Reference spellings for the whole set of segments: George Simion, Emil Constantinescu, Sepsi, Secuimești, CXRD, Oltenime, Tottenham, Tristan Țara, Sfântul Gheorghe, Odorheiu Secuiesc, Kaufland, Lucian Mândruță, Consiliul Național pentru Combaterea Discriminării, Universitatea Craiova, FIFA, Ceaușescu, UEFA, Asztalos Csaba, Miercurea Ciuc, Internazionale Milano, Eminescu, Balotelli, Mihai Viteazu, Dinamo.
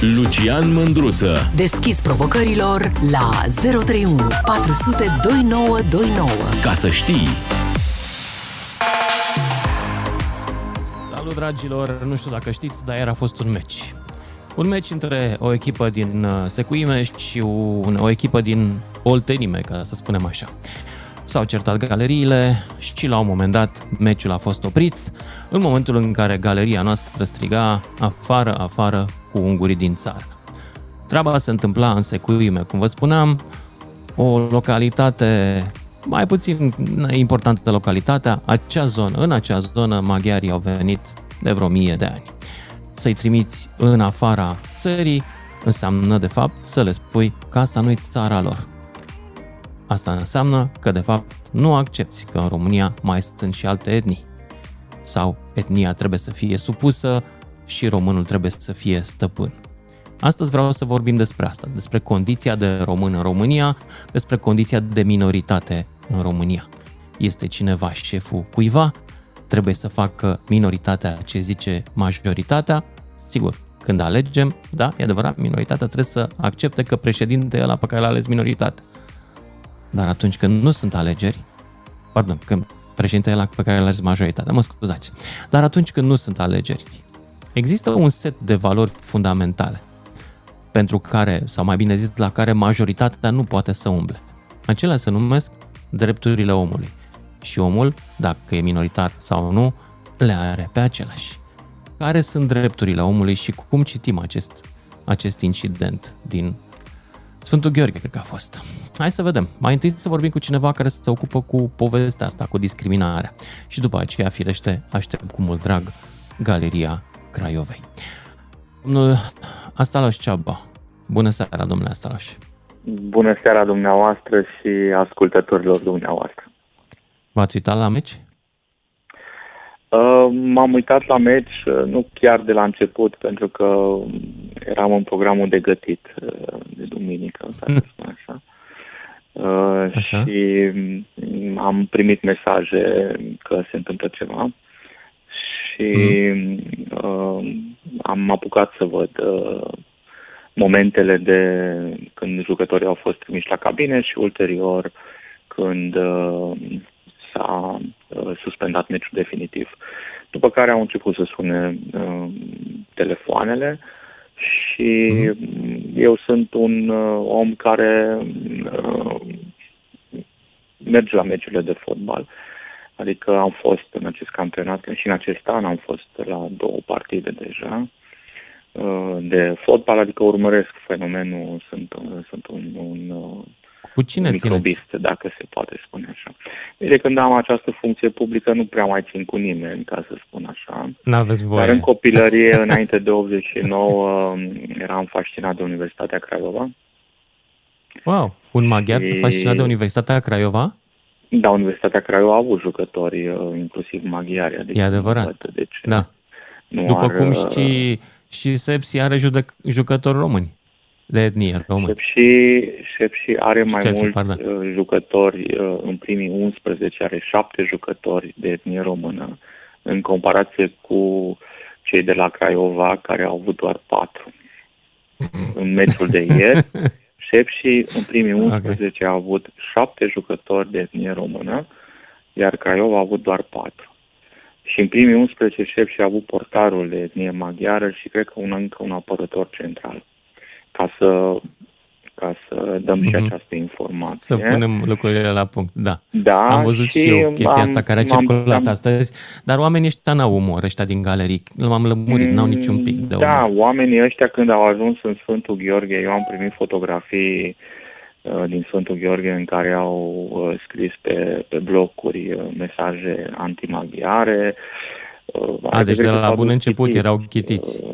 Lucian Mândruță. Deschis provocărilor la 031 400 2929. Ca să știi! Salut, dragilor! Nu știu dacă știți, dar ieri a fost un meci. Un meci între o echipă din Secuimești și o echipă din Oltenime, ca să spunem așa. S-au certat galeriile și la un moment dat meciul a fost oprit în momentul în care galeria noastră striga afară, afară cu ungurii din țară. Treaba se întâmpla în Secuime, cum vă spuneam, o localitate mai puțin importantă, localitatea, acea zonă. În acea zonă maghiarii au venit de vreo 1000 de ani. Să-i trimiți în afara țării înseamnă de fapt să le spui că asta nu-i țara lor. Asta înseamnă că, de fapt, nu accepti că în România mai sunt și alte etnii. Sau etnia trebuie să fie supusă și românul trebuie să fie stăpân. Astăzi vreau să vorbim despre asta, despre condiția de român în România, despre condiția de minoritate în România. Este cineva șeful cuiva, trebuie să facă minoritatea ce zice majoritatea, sigur. Când alegem, da, e adevărat, minoritatea trebuie să accepte că președintele ăla pe care l-a ales minoritatea. Dar atunci când nu sunt alegeri, când președintele ăla pe care l-a ales majoritatea, mă scuzați, dar atunci când nu sunt alegeri, există un set de valori fundamentale pentru care, sau mai bine zis, la care majoritatea nu poate să umble. Acelea se numesc drepturile omului. Și omul, dacă e minoritar sau nu, le are pe același. Care sunt drepturile omului și cum citim acest incident din Sfântul Gheorghe, cred că a fost. Hai să vedem. Mai întâi să vorbim cu cineva care se ocupă cu povestea asta, cu discriminarea. Și după aceea, firește, aștept cu mult drag Galeria Craiovei. Domnul Asztalos Csaba. Bună seara, domnule Asztalos. Bună seara dumneavoastră și ascultătorilor dumneavoastră. V-ați uitat la meci? M-am uitat la meci, nu chiar de la început, pentru că eram în programul de gătit de duminică, așa. Așa. Și am primit mesaje că se întâmplă ceva și am apucat să văd momentele de când jucătorii au fost trimiși la cabine și ulterior când s-a suspendat meciul definitiv. După care au început să sune telefoanele și eu sunt un om care merge la meciurile de fotbal. Adică am fost în acest campionat și în acest an am fost la 2 partide deja de fotbal, adică urmăresc fenomenul, sunt un cu cine microbist, țineți? Dacă se poate spune așa. De când am această funcție publică, nu prea mai țin cu nimeni, ca să spun așa. N-aveți voie. Dar în copilărie, înainte de 89, eram fascinat de Universitatea Craiova. Wow! Un maghiar fascinat de Universitatea Craiova? Da, Universitatea Craiova a avut jucători, inclusiv maghiari. Adică e adevărat. Deci da. După cum știi, și Sepsi are jucători români. De etnie română. Sepsi are mai mulți jucători, în primii 11 are 7 jucători de etnie română, în comparație cu cei de la Craiova, care au avut doar 4. În meciul de ieri, Sepsi în primii 11 a avut 7 jucători de etnie română, iar Craiova a avut doar 4. Și în primii 11 Sepsi a avut portarul de etnie maghiară și cred că încă un apărător central. Ca să dăm și această informație. Să punem lucrurile la punct, da. Da, am văzut și eu chestia asta care a circulat astăzi, dar oamenii ăștia n-au umor, ăștia din galerii. M-am lămurit, n-au niciun pic de umor. Da, oamenii ăștia când au ajuns în Sfântul Gheorghe, eu am primit fotografii din Sfântul Gheorghe în care au scris pe blocuri mesaje antimaghiare. Deci de la bun început erau chitiți.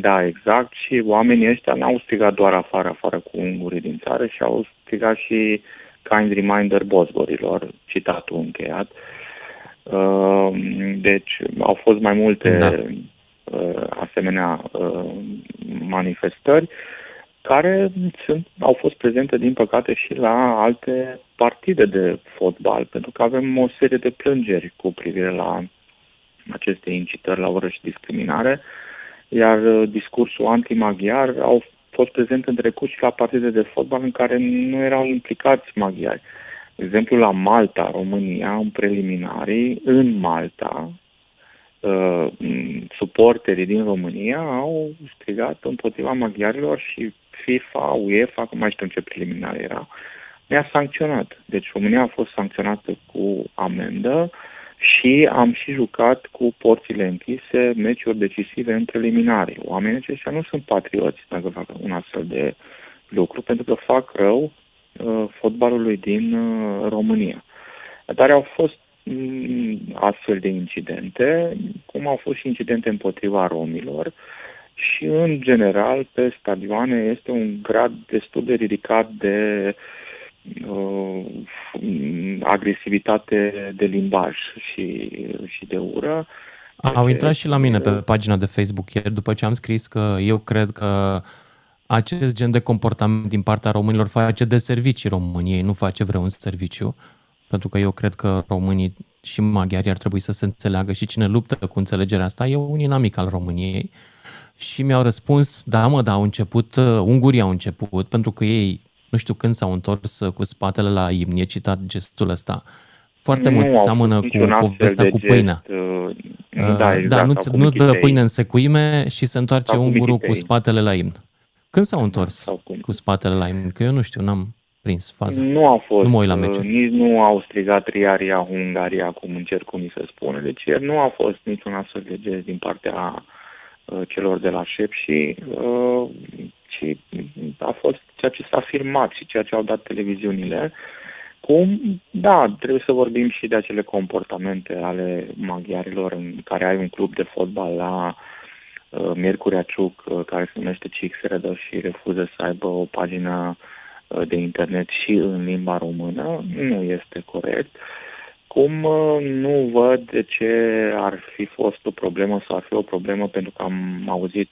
Da, exact. Și oamenii ăștia n-au strigat doar afară cu ungurii din țară și au strigat și kind reminder bozgorilor, citatul încheiat. Deci au fost mai multe asemenea manifestări care au fost prezente, din păcate, și la alte partide de fotbal, pentru că avem o serie de plângeri cu privire la aceste incitări la ură și discriminare, iar discursul antimaghiar au fost prezent în trecut și la partide de fotbal în care nu erau implicați maghiari. De exemplu, la Malta, România, în preliminarii, în Malta, suporterii din România au strigat împotriva maghiarilor și FIFA, UEFA, cum mai știu ce preliminari erau, ne-a sancționat. Deci România a fost sancționată cu amendă și am și jucat cu porțile închise meciuri decisive în preliminarii. Oamenii aceștia nu sunt patrioți dacă fac un astfel de lucru, pentru că fac rău fotbalului din România. Dar au fost astfel de incidente, cum au fost și incidente împotriva romilor, și în general pe stadioane este un grad destul de ridicat de agresivitate de limbaj și de ură. Au intrat și la mine pe pagina de Facebook ieri după ce am scris că eu cred că acest gen de comportament din partea românilor face deservicii României, nu face vreun serviciu, pentru că eu cred că românii și maghiarii ar trebui să se înțeleagă și cine luptă cu înțelegerea asta e un inamic al României. Și mi-au răspuns, ungurii au început, pentru că ei nu știu când s-au întors cu spatele la imn, e citat gestul ăsta. Foarte mult seamănă cu povestea cu pâinea. Nu-ți dă pâine în secuime și se întoarce ungurul cu spatele la imn. Când s-au întors cu spatele la imn? Că eu nu știu, n-am prins faza. Nu au fost, nici nu au strigat Riaria, Ungaria, cum încerc unii să spună. Deci nu a fost niciun astfel de gest din partea celor de la Sepsi, și a fost ceea ce s-a afirmat și ceea ce au dat televiziunile. Trebuie să vorbim și de acele comportamente ale maghiarilor în care ai un club de fotbal la Miercurea Ciuc, care se numește CXRD și refuză să aibă o pagină de internet și în limba română. Nu este corect. Nu văd de ce ar fi fost o problemă sau ar fi o problemă, pentru că am auzit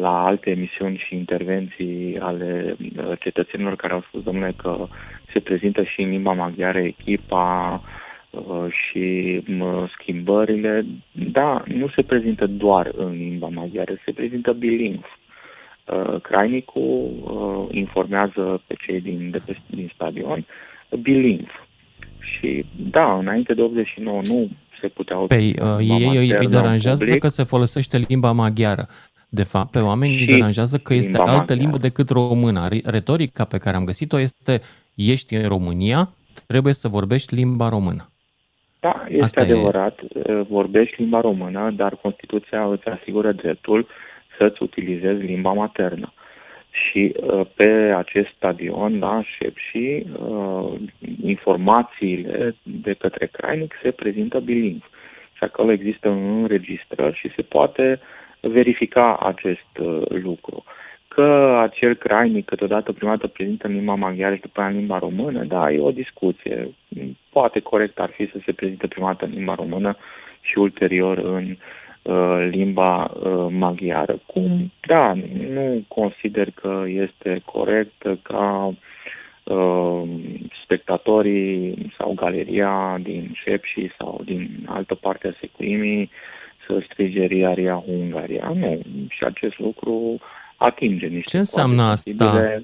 la alte emisiuni și intervenții ale cetățenilor care au spus, domnule, că se prezintă și în limba maghiară echipa și schimbările. Da, nu se prezintă doar în limba maghiară, se prezintă bilingv. Crainicul informează pe cei din stadion bilingv. Și da, înainte de 89 nu se puteau... Ei deranjează că se folosește limba maghiară. De fapt, pe oameni îi deranjează că este altă limbă decât româna. Retorica pe care am găsit-o este: ești în România, trebuie să vorbești limba română. Da, este adevărat. Vorbești limba română, dar Constituția îți asigură dreptul să-ți utilizezi limba maternă. Și pe acest stadion, la Sepsi, informațiile de către Crainic se prezintă bilingv. Și acolo există înregistrări și se poate verifica acest lucru. Că acel Crainic câteodată prima dată prezintă în limba maghiară și după aia în limba română, da, e o discuție. Poate corect ar fi să se prezinte prima dată în limba română și ulterior în limba maghiară. Nu consider că este corect ca spectatorii sau galeria din Sepsi sau din altă parte a Secuimii să strige Riaria, Ungaria. Nu, și acest lucru atinge niște... Ce înseamnă asta,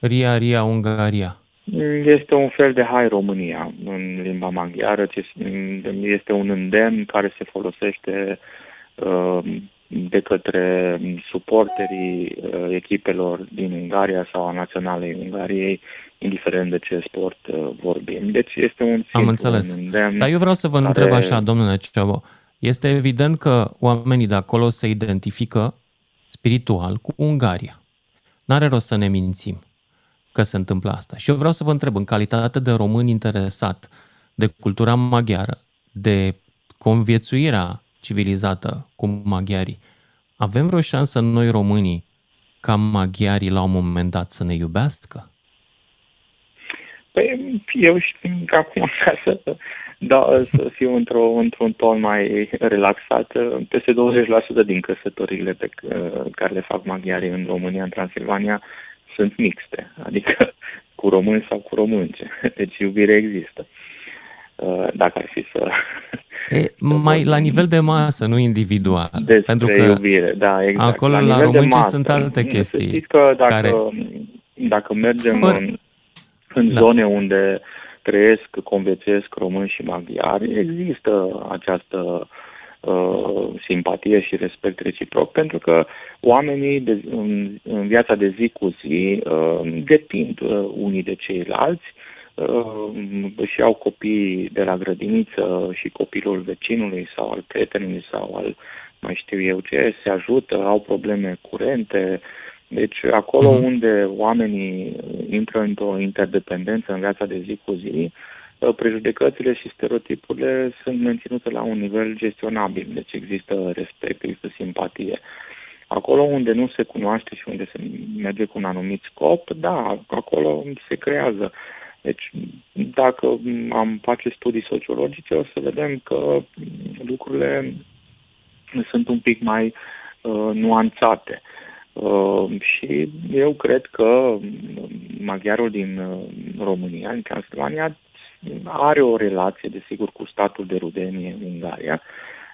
Riaria, Ungaria? Este un fel de hai România în limba maghiară. Este un îndemn care se folosește de către suporterii echipelor din Ungaria sau a naționalei Ungariei, indiferent de ce sport vorbim. Deci este un simplu... Am înțeles. Îndemn. Dar eu vreau să vă întreb așa, domnule Csaba. Este evident că oamenii de acolo se identifică spiritual cu Ungaria. N-are rost să ne mințim că se întâmplă asta. Și eu vreau să vă întreb, în calitate de român interesat de cultura maghiară, de conviețuirea civilizată cu maghiarii, avem vreo șansă noi românii ca maghiarii la un moment dat să ne iubească? Eu știu că acum, să fiu într-un ton mai relaxat, peste 20% din căsătorile pe care le fac maghiarii în România, în Transilvania, sunt mixte, adică cu români sau cu românce. Deci iubire există. dacă ar fi să... mai la nivel de masă, nu individual. Despre pentru că iubire, da, exact. Acolo la români sunt alte chestii. Știți că dacă mergem în zone unde trăiesc, conviețuiesc români și maghiari, există această simpatie și respect reciproc, pentru că oamenii în viața de zi cu zi depind unii de ceilalți, își iau copii de la grădiniță și copilul vecinului sau al prietenului sau al mai știu eu ce, se ajută, au probleme curente. Deci acolo unde oamenii intră într-o interdependență în viața de zi cu zi, prejudecățile și stereotipurile sunt menținute la un nivel gestionabil, deci există respect, există simpatie. Acolo unde nu se cunoaște și unde se merge cu un anumit scop, da, acolo se creează. Deci dacă am face studii sociologice, o să vedem că lucrurile sunt un pic mai nuanțate. Și eu cred că maghiarul din România, în Transilvania, are o relație, desigur, cu statul de rudenie în Ungaria,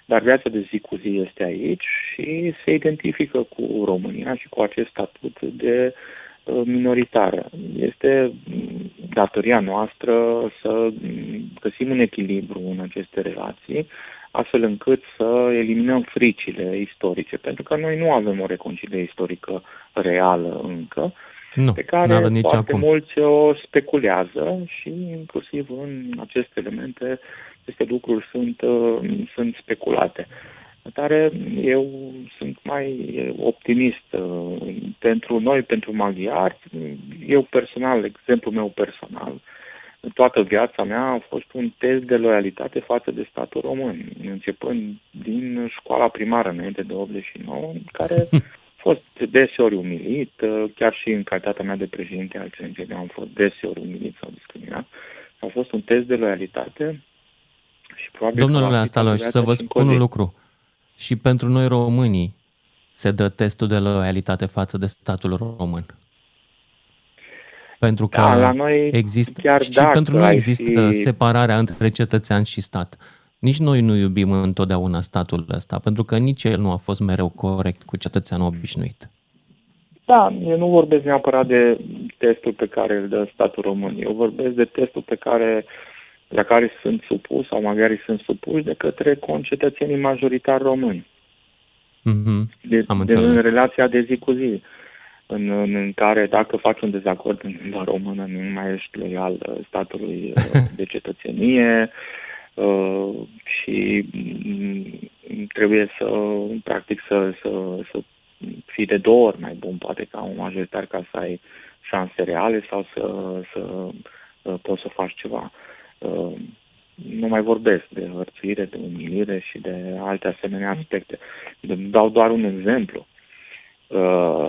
dar viața de zi cu zi este aici și se identifică cu România și cu acest statut de minoritară. Este datoria noastră să găsim un echilibru în aceste relații, astfel încât să eliminăm fricile istorice, pentru că noi nu avem o reconciliere istorică reală încă, pe care foarte mulți o speculează și inclusiv în aceste elemente, aceste lucruri sunt speculate. Dar eu sunt mai optimist pentru noi, pentru maghiari. Eu personal, exemplul meu personal, toată viața mea a fost un test de loialitate față de statul român, începând din școala primară înainte de 89, care a fost deseori umilit, chiar și în calitatea mea de președinte al CXRD am fost deseori umilit sau discriminat. A fost un test de loialitate și probabil... Domnule Asztalos, să vă spun un lucru. Și pentru noi românii se dă testul de loialitate față de statul român. Pentru că la noi există și pentru noi există separarea între cetățean și stat. Nici noi nu iubim întotdeauna statul ăsta, pentru că nici el nu a fost mereu corect cu cetățeanul obișnuit. Da, eu nu vorbesc neapărat de testul pe care îl dă statul român. Eu vorbesc de testul la care sunt supuși sau maghiarii sunt supuși de către concetățenii majoritari români. Mm-hmm. În relația de zi cu zi, în care dacă faci un dezacord în limba română, nu mai ești loial statului de cetățenie și trebuie să fii de două ori mai bun, poate, ca un majoritar, ca să ai șanse reale sau să poți să faci ceva. Nu mai vorbesc de hărțuire, de umilire și de alte asemenea aspecte. Dau doar un exemplu.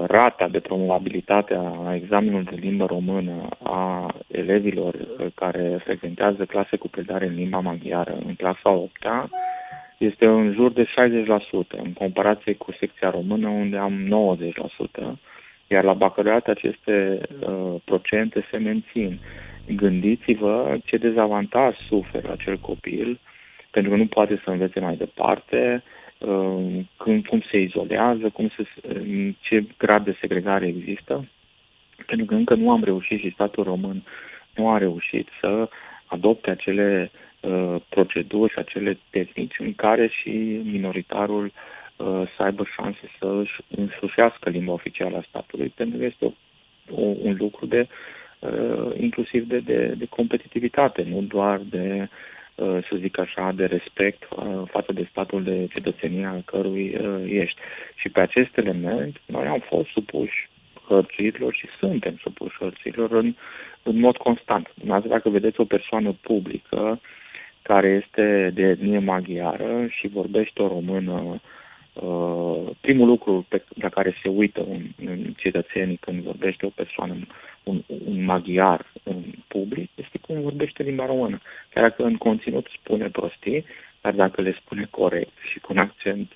Rata de promovabilitate a examenului de limbă română a elevilor care frecventează clase cu predare în limba maghiară în clasa 8-a este în jur de 60%, în comparație cu secția română, unde am 90%, iar la bacalaureat aceste procente se mențin. Gândiți-vă ce dezavantaj suferă acel copil, pentru că nu poate să învețe mai departe, cum se izolează, ce grad de segregare există, pentru că încă nu am reușit și statul român nu a reușit să adopte acele proceduri și acele tehnici în care și minoritarul să aibă șanse să își însușească limba oficială a statului, pentru că este un lucru inclusiv de competitivitate, nu doar de, să zic așa, de respect față de statul de cetățenie al cărui ești. Și pe acest element noi am fost supuși hărțuirilor și suntem supuși hărțuirilor în mod constant. Dacă vedeți o persoană publică care este de etnie maghiară și vorbește o română, primul lucru la care se uită în cetățenii când vorbește o persoană, un maghiar în public, este cum vorbește limba română. Chiar dacă în conținut spune prostii, dar dacă le spune corect și cu un accent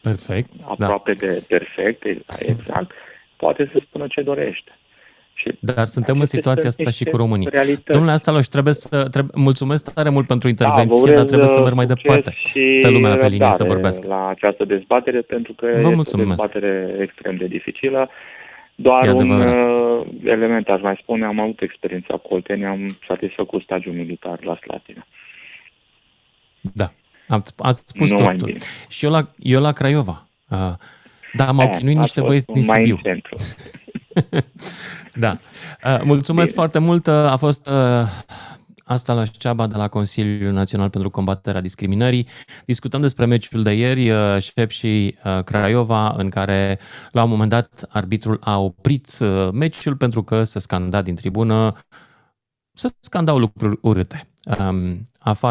perfect, aproape de perfect, exact, poate să spună ce dorește. Dar suntem în situația asta și cu românii. Domnule Asztalos, mulțumesc tare mult pentru intervenție, dar trebuie să merg mai departe. Stă lumea pe linie să vorbească. La această dezbatere, pentru că este o dezbatere extrem de dificilă. Doar element aș mai spune, am avut experiența cu Oltenii, am satisfăcut stagiul militar la Slatina. Da, ați spus nu totul. Și eu la Craiova. Da, m-au chinuit niște băieți din Sibiu. Da. Mulțumesc foarte mult. A fost Asztalos Csaba de la Consiliul Național pentru Combaterea Discriminării. Discutăm despre meciul de ieri, Sepsi și Craiova, în care la un moment dat arbitrul a oprit meciul pentru că se scanda din tribună, se scandau lucruri urâte.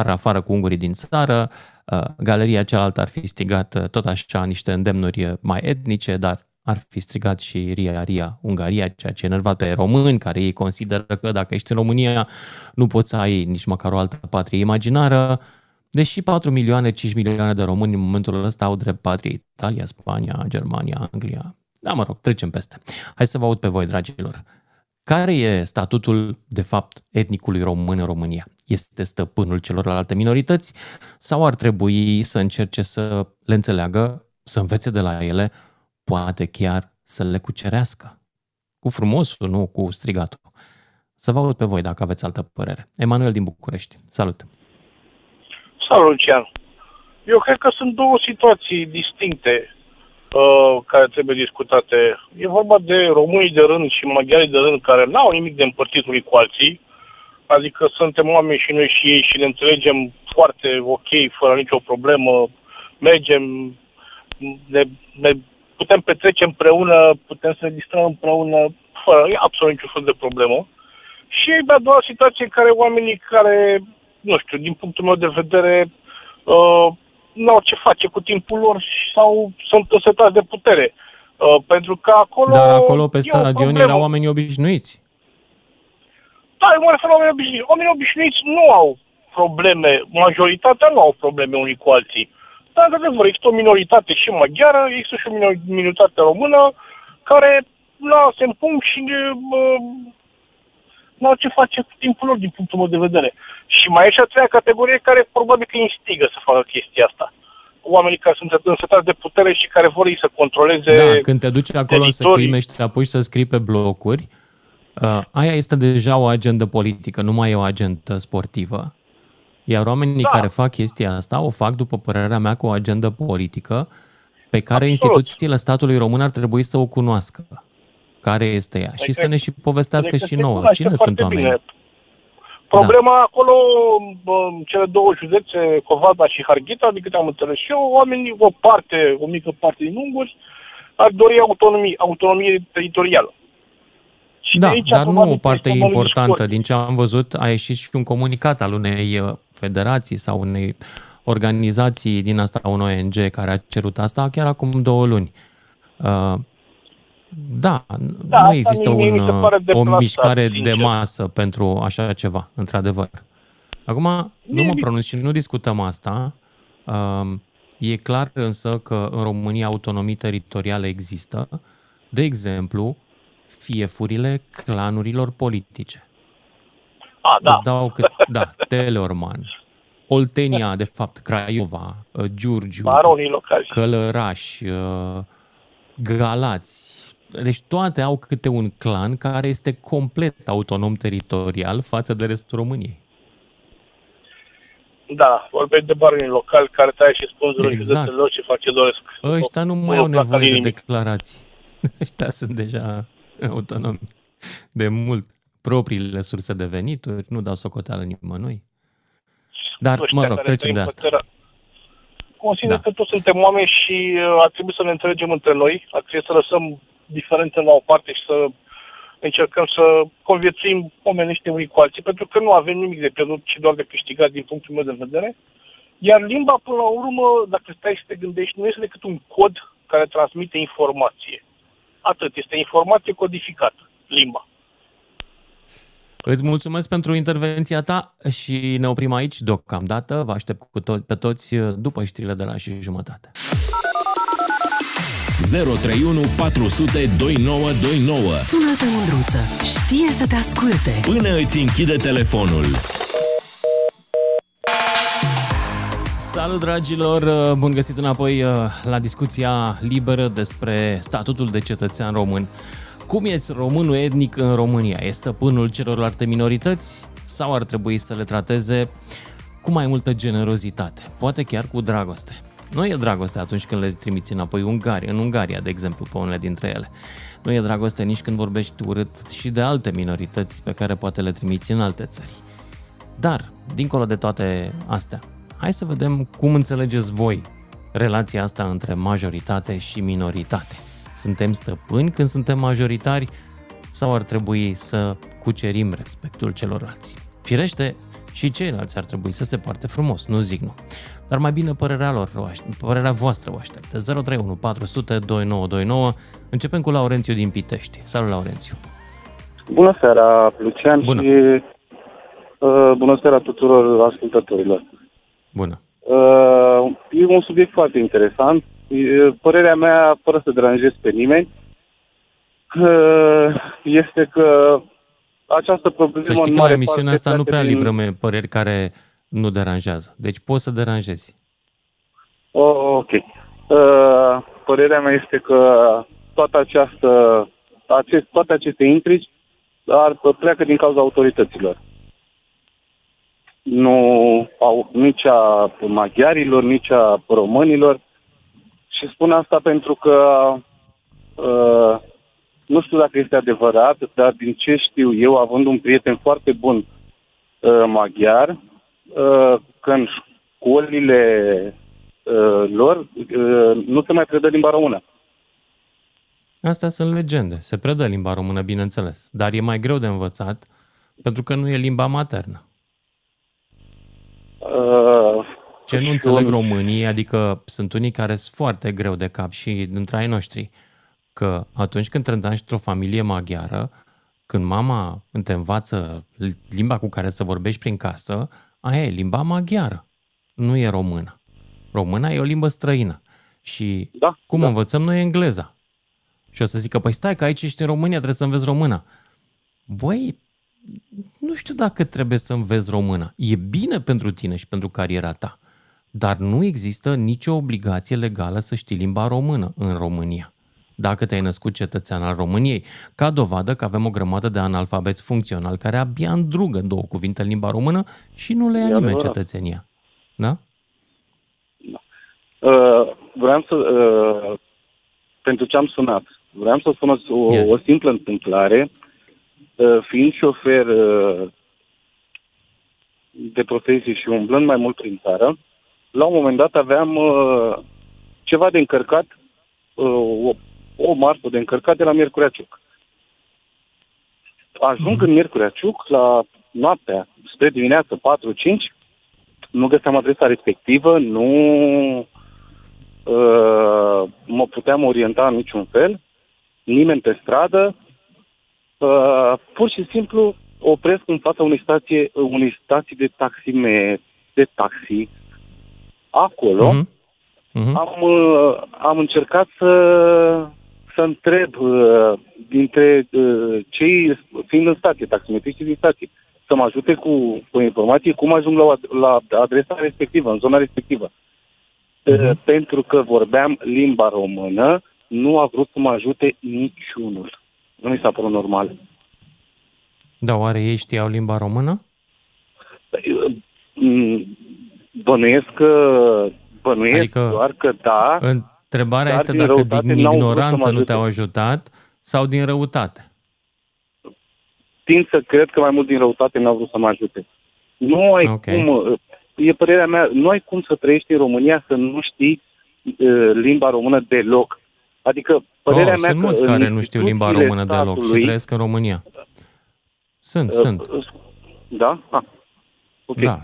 Afară cu ungurii din țară, galeria cealaltă ar fi strigat tot așa niște îndemnuri mai etnice, dar ar fi strigat și Ria, Ungaria, ceea ce enerva pe români, care ei consideră că dacă ești în România nu poți să ai nici măcar o altă patrie imaginară, deși 5 milioane de români în momentul ăsta au drept patrie Italia, Spania, Germania, Anglia. Da, mă rog, trecem peste. Hai să vă aud pe voi, dragilor. Care e statutul, de fapt, etnicului român în România? Este stăpânul celorlalte minorități sau ar trebui să încerce să le înțeleagă, să învețe de la ele, poate chiar să le cucerească? Cu frumosul, nu cu strigatul. Să vă aud pe voi dacă aveți altă părere. Emanuel din București, salut! Salut, Lucian! Eu cred că sunt două situații distincte care trebuie discutate. E vorba de românii de rând și maghiarii de rând care n-au nimic de împărțit unii cu alții, adică suntem oameni și noi și ei și ne înțelegem foarte ok, fără nicio problemă, mergem, ne putem petrece împreună, putem să ne distrăm împreună, fără absolut niciun fel de problemă. Și e a doua situație în care oamenii care, nu știu, din punctul meu de vedere, n-au ce face cu timpul lor sau sunt însetați de putere. Pentru că acolo... Dar acolo pe stadion erau oameni obișnuiți. Da, mă refer la oameni obișnuiți. Oamenii obișnuiți nu au probleme, majoritatea nu au probleme unii cu alții. Dar, de adevăr, există o minoritate și maghiară, există și o minoritate română care se împung și n-au ce face cu timpul lor, din punctul meu de vedere. Și mai e și a treia categorie care probabil că instigă să facă chestia asta. Oamenii care sunt însetați de putere și care vor ei să controleze... Da, când te duci acolo în Secuimești, te apuci să scrii pe blocuri, aia este deja o agendă politică, nu mai e o agendă sportivă. Iar oamenii care fac chestia asta o fac, după părerea mea, cu o agendă politică pe care instituțiile statului român ar trebui să o cunoască. Care este ea? Și să ne și povestească și nouă. Cine sunt oamenii? Problema acolo, cele două județe, Covadna și Harghita, de câte am înțeles și eu, oamenii, o mică parte din unguri, ar dori autonomie teritorială. Da, dar nu o parte importantă. Din ce am văzut, a ieșit și un comunicat al unei federații sau unei organizații din asta, un ONG care a cerut asta chiar acum 2 luni. Da, nu există o mișcare de masă pentru așa ceva, într-adevăr. Acum, nu mă pronunț și nu discutăm asta. E clar însă că în România autonomii teritoriale există. De exemplu, fiefurile clanurilor politice. Îți dau Teleorman, Oltenia, de fapt, Craiova, Giurgiu, Călăraș, Galați. Deci toate au câte un clan care este complet autonom teritorial față de restul României. Da, vorbești de baroni locali care taie și spânzurile județelor lor și fac ce doresc. Ăștia nu mai au nevoie de declarații. Ăștia sunt deja autonomi de mult. Propriile surse de venituri, nu dau socoteală nimănui. Dar, mă rog, trecem de asta. Consider că toți suntem oameni și ar trebui să ne înțelegem între noi, ar trebui să lăsăm diferențele la o parte și să încercăm să conviețuim omenește unii cu alții, pentru că nu avem nimic de pierdut, ci doar de câștigat din punctul meu de vedere. Iar limba, până la urmă, dacă stai și te gândești, nu este decât un cod care transmite informație. Atât, este informație codificată, limba. Îți mulțumesc pentru intervenția ta și ne oprim aici deocamdată. Vă aștept pe toți după știrile de la 6:30. 031 400 2929. Sună-te, Mândruță! Știe să te asculte! Până îți închide telefonul! Salut, dragilor! Bun găsit înapoi la discuția liberă despre statutul de cetățean român. Cum e românul etnic în România? E stăpânul celorlalte minorități sau ar trebui să le trateze cu mai multă generozitate? Poate chiar cu dragoste. Nu e dragoste atunci când le trimiți înapoi în Ungaria, de exemplu, pe unele dintre ele. Nu e dragoste nici când vorbești urât și de alte minorități pe care poate le trimiți în alte țări. Dar, dincolo de toate astea, hai să vedem cum înțelegeți voi relația asta între majoritate și minoritate. Suntem stăpâni când suntem majoritari sau ar trebui să cucerim respectul celorlalți? Firește, și ceilalți ar trebui să se poarte frumos, nu zic nu. Dar mai bine părerea voastră o așteptă. 031 400 2929. Începem cu Laurențiu din Pitești. Salut, Laurențiu! Bună seara, Lucian! Bună. Și bună seara tuturor ascultătorilor! Bună! E un subiect foarte interesant. Părerea mea, fără să deranjez pe nimeni, este că această problemă... Să știi că la emisiunea asta nu prea livrăm păreri care nu deranjează. Deci poți să deranjezi. Ok. Părerea mea este că toate aceste intrigi pleacă din cauza autorităților. Nu au nici a maghiarilor, nici a românilor. Și spun asta pentru că... nu știu dacă este adevărat, dar din ce știu eu, având un prieten foarte bun maghiar, când școlile lor nu se mai predă limba română. Astea sunt legende. Se predă limba română, bineînțeles, dar e mai greu de învățat pentru că nu e limba maternă. Ce nu înțeleg românii, adică sunt unii care sunt foarte greu de cap și dintre ai noștri, că atunci când te întâlnești într-o familie maghiară, când mama te învață limba cu care să vorbești prin casă, aia e limba maghiară, nu e română. Româna e o limbă străină. Și cum învățăm noi engleza? Și o să zică, păi stai că aici ești în România, trebuie să înveți româna. Băi, nu știu dacă trebuie să înveți româna. E bine pentru tine și pentru cariera ta, dar nu există nicio obligație legală să știi limba română în România. Dacă te-ai născut cetățean al României, ca dovadă că avem o grămadă de analfabeți funcționali care abia îndrugă două cuvinte în limba română și nu le ia nimeni cetățenia. Da? Vreau să... pentru ce am sunat, vreau să spun o simplă întâmplare. Fiind șofer de profesie și umblând mai mult prin țară, la un moment dat aveam ceva de încărcat, o marfă de încărcat de la Miercurea Ciuc. Ajung în Miercurea Ciuc la noaptea, spre dimineață, 4-5, nu găseam adresa respectivă, nu mă puteam orienta în niciun fel, nimeni pe stradă, pur și simplu opresc în fața unei stații de taxi, acolo, Am încercat să întreb dintre cei fiind în stație, taximetriștii din stație, să mă ajute cu informații cum ajung la adresa respectivă, în zona respectivă. Pentru că vorbeam limba română, nu a vrut să mă ajute niciunul. Nu mi s-a părut normal. Dar oare ei știau limba română? Bănuiesc că... adică, doar că da. Întrebarea este dacă din ignoranță nu te-au ajutat sau din răutate. Tind să cred că mai mult din răutate n-au vrut să mă ajute. Nu ai cum, e părerea mea, nu ai cum să trăiești în România să nu știi limba română deloc. Adică, părerea mea, sunt mulți care nu știu limba română deloc și trăiesc în România. Sunt. Da? Okay. Da,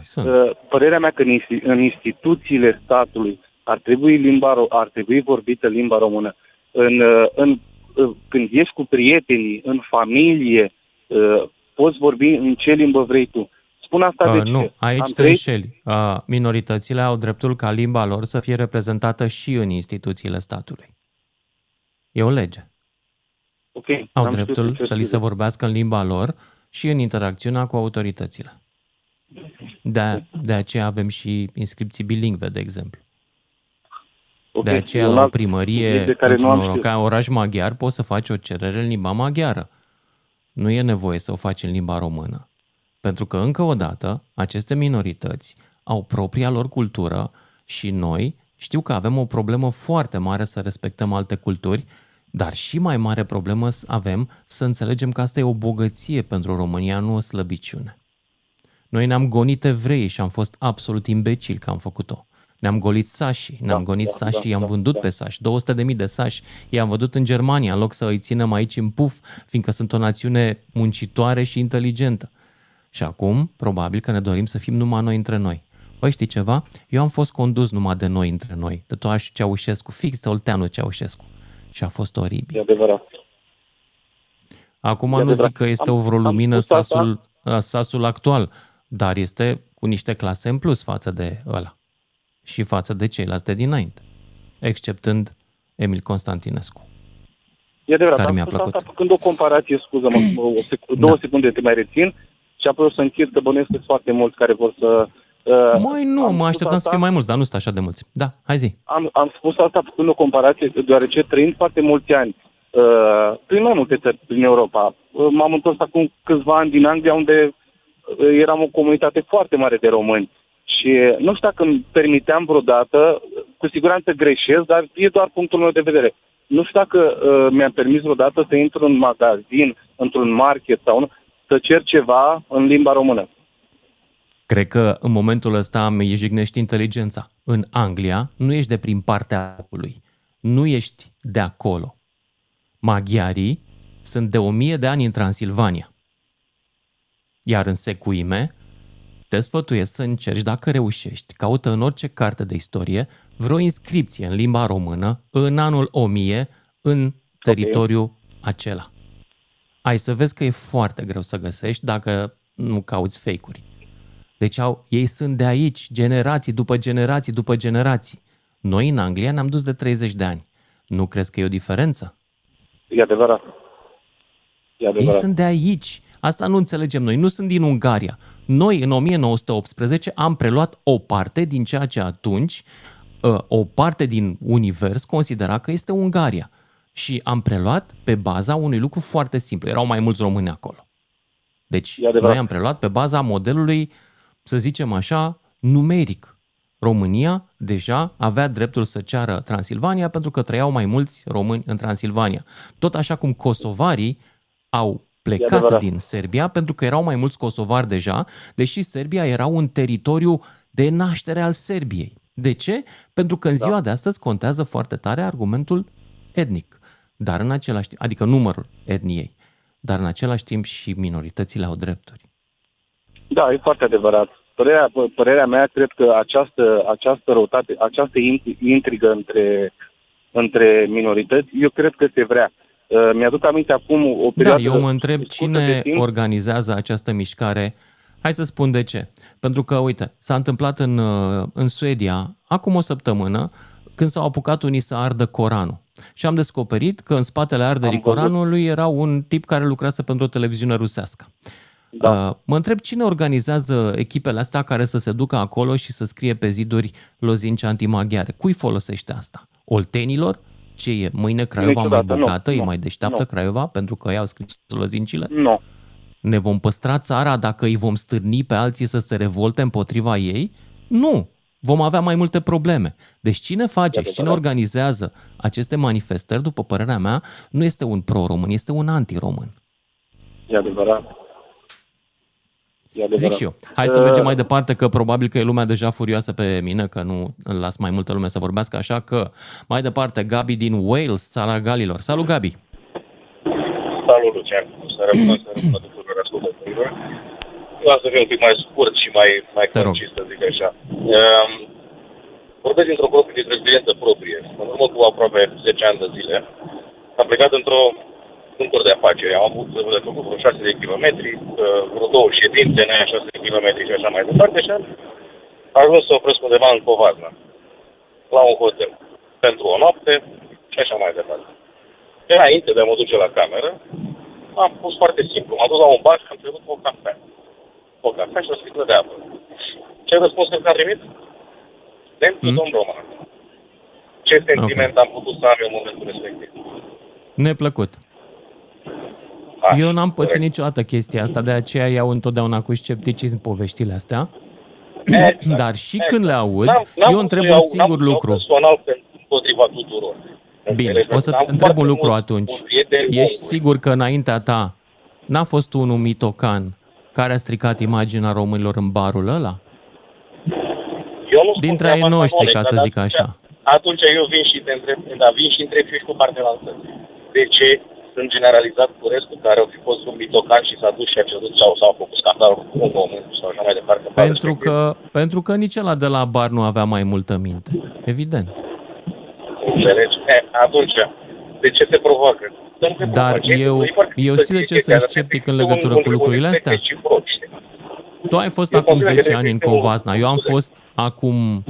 părerea mea că în instituțiile statului ar trebui vorbită limba română. Când ești cu prietenii, în familie, poți vorbi în ce limbă vrei tu. Spun asta de ce? Nu, aici te înșeli. Minoritățile au dreptul ca limba lor să fie reprezentată și în instituțiile statului. E o lege. Okay, au dreptul să li se vorbească în limba lor și în interacțiunea cu autoritățile. De aceea avem și inscripții bilingve, de exemplu. Okay, de aceea, la o primărie, ca oraș maghiar, poți să faci o cerere în limba maghiară. Nu e nevoie să o faci în limba română. Pentru că, încă o dată, aceste minorități au propria lor cultură și noi știu că avem o problemă foarte mare să respectăm alte culturi, dar și mai mare problemă avem să înțelegem că asta e o bogăție pentru România, nu o slăbiciune. Noi ne-am gonit evreii și am fost absolut imbecili că am făcut-o. Ne-am golit sașii, i-am vândut pe sași, 200.000 de sași, i-am vândut în Germania, în loc să îi ținem aici în puf, fiindcă sunt o națiune muncitoare și inteligentă. Și acum, probabil că ne dorim să fim numai noi între noi. Păi știi ceva? Eu am fost condus numai de noi între noi, de toași Ceaușescu, fix de Olteanu Ceaușescu. Și a fost oribil. E adevărat. Acum nu zic că este o vreo lumină sasul actual, dar este cu niște clase în plus față de ăla și față de ceilalți de dinainte, exceptând Emil Constantinescu. E adevărat, care mi-a plăcut. Asta făcând o comparație, scuză-mă, două secunde te mai rețin și apoi o să închid, că bănuiesc foarte mulți care vor să... mă așteptam să fie mai mulți, dar nu sunt așa de mulți. Da, hai zi. Am spus asta făcând o comparație, deoarece trăind foarte mulți ani prin mai multe țări, prin Europa. M-am întors acum câțiva ani din Anglia, unde eram o comunitate foarte mare de români. Și nu știu dacă îmi permiteam vreodată, cu siguranță greșesc, dar e doar punctul meu de vedere. Nu știu dacă mi-am permis vreodată să intru în magazin, într-un market sau să cer ceva în limba română. Cred că în momentul ăsta îmi jignești inteligența. În Anglia nu ești de prin partea acului. Nu ești de acolo. Maghiarii sunt de 1000 de ani în Transilvania. Iar în Secuime te sfătuiesc să încerci, dacă reușești, caută în orice carte de istorie vreo inscripție în limba română în anul 1000 în teritoriul acela. Ai să vezi că e foarte greu să găsești dacă nu cauți fake-uri. Deci ei sunt de aici, generații după generații după generații. Noi în Anglia ne-am dus de 30 de ani. Nu crezi că e o diferență? E adevărat. Ei sunt de aici. Asta nu înțelegem noi. Nu sunt din Ungaria. Noi, în 1918, am preluat o parte din ceea ce atunci, o parte din univers considera că este Ungaria. Și am preluat pe baza unui lucru foarte simplu. Erau mai mulți români acolo. Deci, noi am preluat pe baza modelului, să zicem așa, numeric. România deja avea dreptul să ceară Transilvania pentru că trăiau mai mulți români în Transilvania. Tot așa cum kosovarii au plecat din Serbia pentru că erau mai mulți kosovari deja, deși Serbia era un teritoriu de naștere al Serbiei. De ce? Pentru că în ziua de astăzi contează foarte tare argumentul etnic, dar în același timp, adică numărul etniei, dar în același timp și minoritățile au drepturi. Da, e foarte adevărat. Părerea mea, cred că această răutate, această intrigă între minorități, eu cred că se vrea. Mi-aduc aminte acum o perioadă... Da, eu mă întreb cine organizează această mișcare. Hai să spun de ce. Pentru că, uite, s-a întâmplat în Suedia, acum o săptămână, când s-au apucat unii să ardă Coranul. Și am descoperit că în spatele arderii Coranului era un tip care lucrase pentru o televiziune rusească. Da. Mă întreb cine organizează echipele astea care să se ducă acolo și să scrie pe ziduri lozinci antimaghiare. Cui folosește asta? Oltenilor? Ce e? Mâine Craiova mai bogată? E mai deșteaptă Craiova pentru că ei au scris lozincile? Nu. Ne vom păstra țara dacă îi vom stârni pe alții să se revolte împotriva ei? Nu. Vom avea mai multe probleme. Deci cine face și cine organizează aceste manifestări, după părerea mea, nu este un pro-român, este un anti-român. E adevărat. Zic și eu. Hai să mergem mai departe, că probabil că e lumea deja furioasă pe mine, că nu las mai multă lume să vorbească, așa că mai departe, Gabi din Wales, țara Galilor. Salut, Gabi! Salut, Lucian! Să rămână tuturor ascultătorilor. Eu o să fiu un pic mai scurt și mai concis, să zic așa. Vorbesc dintr-o experiență proprie. În urmă cu aproape 10 ani de zile, am plecat într-o într de afaceri. Am avut de făcut vreo 6 de kilometri, vreo 2 ședințe, noi 6 de kilometri și așa mai departe, și am ajuns să opresc undeva în Covazna, la un hotel, pentru o noapte și așa mai departe. Înainte de a mă duce la cameră, am pus foarte simplu. M-am dus la un bar și am cerut o cafea. O cafea și o sticlă de apă. Ce răspuns că s-a primit? Pentru domn Roman. Ce sentiment am putut să am eu în momentul respectiv? Neplăcut. Eu n-am pățit niciodată chestia asta, de aceea iau întotdeauna cu scepticism poveștile astea. Exact. Dar și când le aud, eu întreb un singur lucru. Personal împotriva tuturor. Bine, o să întreb un lucru atunci. Ești sigur că înaintea ta n-a fost unul mitocan care a stricat imaginea românilor în barul ăla? Dintre ai noștri, ca să zic așa. Atunci eu vin și te întreb, dar vin și întreb și cu partea altă. De ce sunt generalizat cu restul care au fi fost un mitocan și s-a dus și a cerut sau s-au făcut scandalul cu un moment sau așa mai departe? Pentru că nici ăla de la bar nu avea mai multă minte. Evident. Înțelegi? Atunci, de ce se provoacă? Dar eu știu de ce sunt sceptic în legătură cu lucrurile astea. Tu ai fost acum 10 ani în Covasna. Eu am fost acum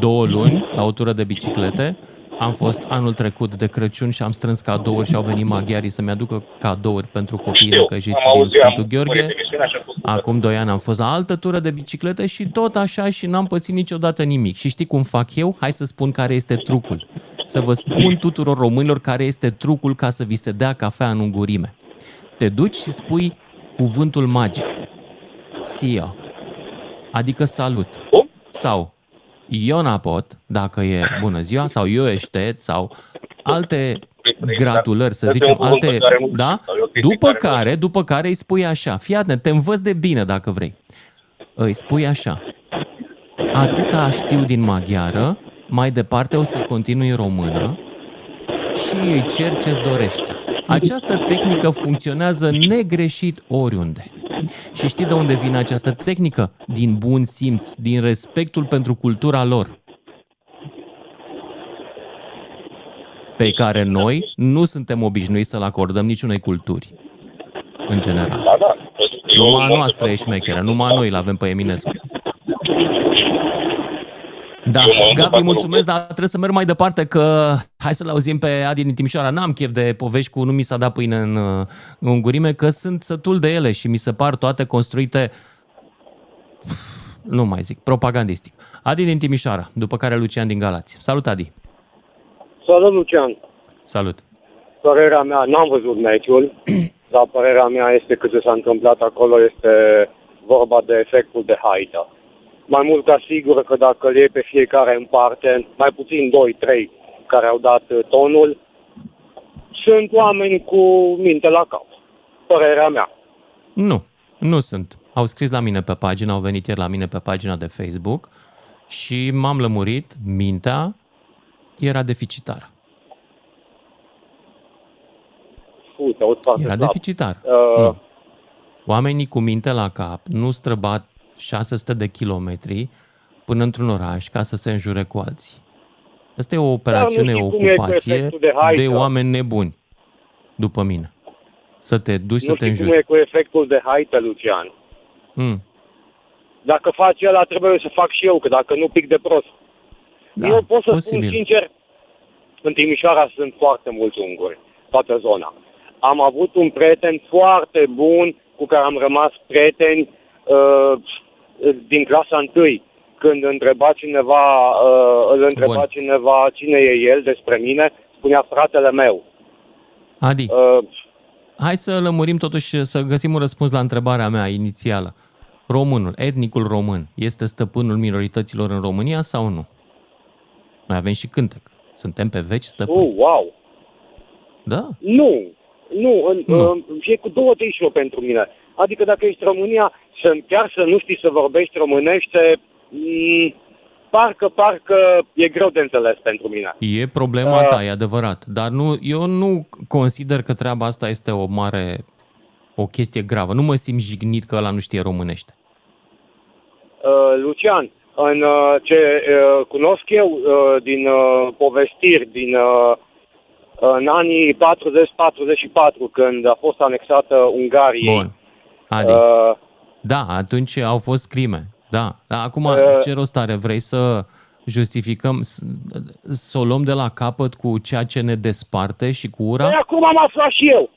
2 luni la o tură de biciclete. Am fost anul trecut de Crăciun și am strâns cadouri și au venit maghiarii să-mi aducă cadouri pentru copiii necăjiți din Sfântul Gheorghe. Acum 2 ani am fost la altă tură de biciclete și tot așa și n-am pățit niciodată nimic. Și știi cum fac eu? Hai să spun care este trucul. Să vă spun tuturor românilor care este trucul ca să vi se dea cafea în ungurime. Te duci și spui cuvântul magic. Sia, adică salut. Sau eu n-apot, dacă e bună ziua, sau eu eștet, sau alte gratulări, să zicem, alte, da? După care îi spui așa, fii atent, te învăț de bine dacă vrei. Îi spui așa, atâta știu din maghiară, mai departe o să continui în română și îi cer ce-ți dorești. Această tehnică funcționează negreșit oriunde. Și știi de unde vine această tehnică? Din bun simț, din respectul pentru cultura lor, pe care noi nu suntem obișnuiți să-l acordăm niciunei culturi, în general. Da. Numai a noastră e șmecheră, numai noi l-avem pe Eminescu. Da, Gabi, mulțumesc, dar trebuie să merg mai departe că hai să-l auzim pe Adi din Timișoara. N-am chef de povești cu nu mi s-a dat pâine în ungurime, că sunt sătul de ele și mi se par toate construite, nu mai zic, propagandistic. Adi din Timișoara, după care Lucian din Galați. Salut, Adi! Salut, Lucian! Salut! Părerea mea, n-am văzut meciul, dar părerea mea este că ce s-a întâmplat acolo este vorba de efectul de haită. Mai mult ca sigur că dacă le iei pe fiecare în parte, mai puțin 2-3 care au dat tonul, sunt oameni cu minte la cap. Părerea mea. Nu sunt. Au scris la mine pe pagina, au venit ieri la mine pe pagina de Facebook și m-am lămurit, mintea era deficitară. Era deficitară. Oamenii cu minte la cap nu străbat 600 de kilometri până într-un oraș ca să se înjure cu alții. Asta e o operațiune, o ocupație de oameni nebuni, după mine. Să te duci să te înjuri. Nu știu cum e cu efectul de haită, Lucian. Dacă faci ăla, trebuie să fac și eu, că dacă nu pic de prost. Da, eu pot să spun sincer, în Timișoara sunt foarte mulți unguri, toată zona. Am avut un prieten foarte bun cu care am rămas prieteni din clasa 1, când îl întreba cineva cine e el despre mine, spunea fratele meu. Adi, hai să lămurim totuși, să găsim un răspuns la întrebarea mea inițială. Românul, etnicul român, este stăpânul minorităților în România sau nu? Noi avem și cântec. Suntem pe veci stăpâni. Wow! Da? Nu, e cu 2-3 pentru mine. Adică dacă ești România, chiar să nu știi să vorbești românește, parcă e greu de înțeles pentru mine. E problema ta, e adevărat. Dar eu nu consider că treaba asta este o chestie gravă. Nu mă simt jignit că ăla nu știe românește. Lucian, în ce cunosc eu din povestiri, în anii 40-44, când a fost anexată Ungariei. Bun. Adi. Da, atunci au fost crime. Da. Dar acum, ce rost are? Vrei să justificăm, să o luăm de la capăt cu ceea ce ne desparte și cu ura? Păi acum am aflat și eu.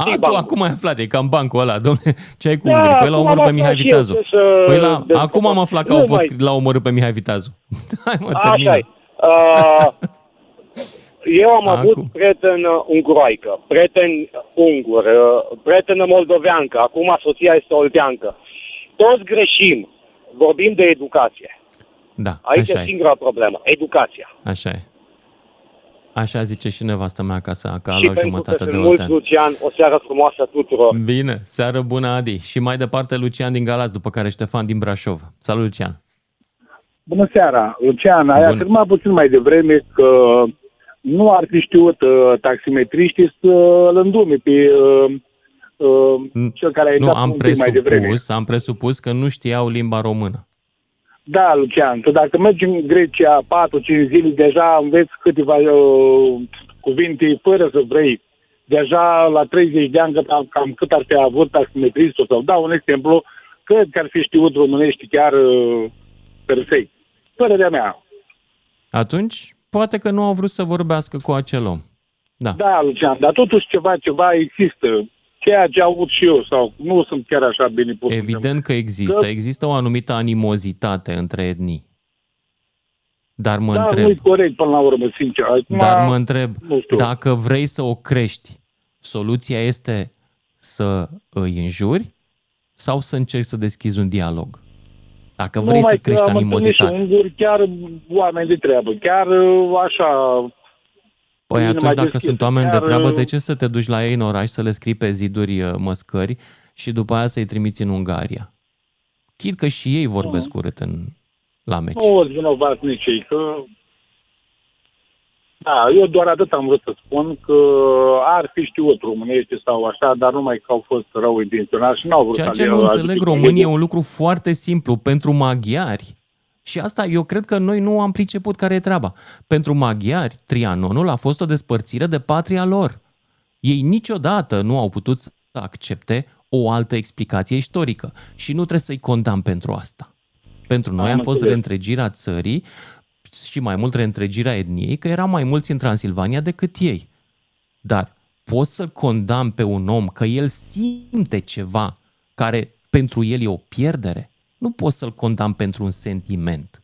Știi, tu acum ai aflat, e cam bancul ăla, dom'le, ce ai cu da, Ungurii? Păi l-au omorât pe Mihai Viteazu. Păi acum am aflat că au fost, l-au omorât pe Mihai Viteazu. Hai mă, termină. Așa-i. Eu am avut prietenă unguroaică, prieten ungur, prietenă moldoveancă, acum soția este olteancă. Toți greșim, vorbim de educație. Da, aici e singura problemă, educația. Așa e. Așa zice și nevastă mea acasă, că a luat jumătate de oltean. Lucian, o seară frumoasă tuturor. Bine, seară bună, Adi. Și mai departe, Lucian din Galați, după care Ștefan din Brașov. Salut, Lucian. Bună seara, Lucian. Ai afirmat puțin mai devreme că nu ar fi știut taximetriștii să-l îndume pe cel care a intrat un pic mai devreme. Am presupus că nu știau limba română. Da, Lucian, că dacă mergi în Grecia 4-5 zile, deja înveți câteva cuvinte fără să vrei. Deja la 30 de ani, cam cât ar fi avut taximetristul, sau dau un exemplu, cred că ar fi știut românești chiar perfect. Părerea mea. Atunci, poate că nu au vrut să vorbească cu acel om. Da, da, Lucian, dar totuși ceva există. Ceea ce aud și eu, sau nu sunt chiar așa bine pus. Evident că există. Există o anumită animozitate între etnii. Dar mă întreb... nu-i corect până la urmă, sincer. Acum, dar mă întreb, dacă vrei să o crești, soluția este să îi înjuri sau să încerci să deschizi un dialog? Dacă vrei să crești animozitatea. Numai că am întâlnit și unguri, chiar oameni de treabă, chiar așa... Păi atunci dacă sunt oameni de treabă, de ce să te duci la ei în oraș să le scrii pe ziduri măscări și după aia să-i trimiți în Ungaria? Chid că și ei vorbesc urât la meci. Nu sunt vinovat nici ei, că... Da, eu doar atât am vrut să spun, că ar fi știut românește sau așa, dar numai că au fost rău intenționați și n-au vrut. Ceea ce nu înțeleg românii e un lucru foarte simplu pentru maghiari. Și asta eu cred că noi nu am priceput care e treaba. Pentru maghiari, Trianonul a fost o despărțire de patria lor. Ei niciodată nu au putut să accepte o altă explicație istorică. Și nu trebuie să-i condamn pentru asta. Pentru noi a fost reîntregirea țării și mai mult reîntregirea etniei, că erau mai mulți în Transilvania decât ei. Dar poți să-l condamn pe un om că el simte ceva care pentru el e o pierdere? Nu poți să-l condamn pentru un sentiment.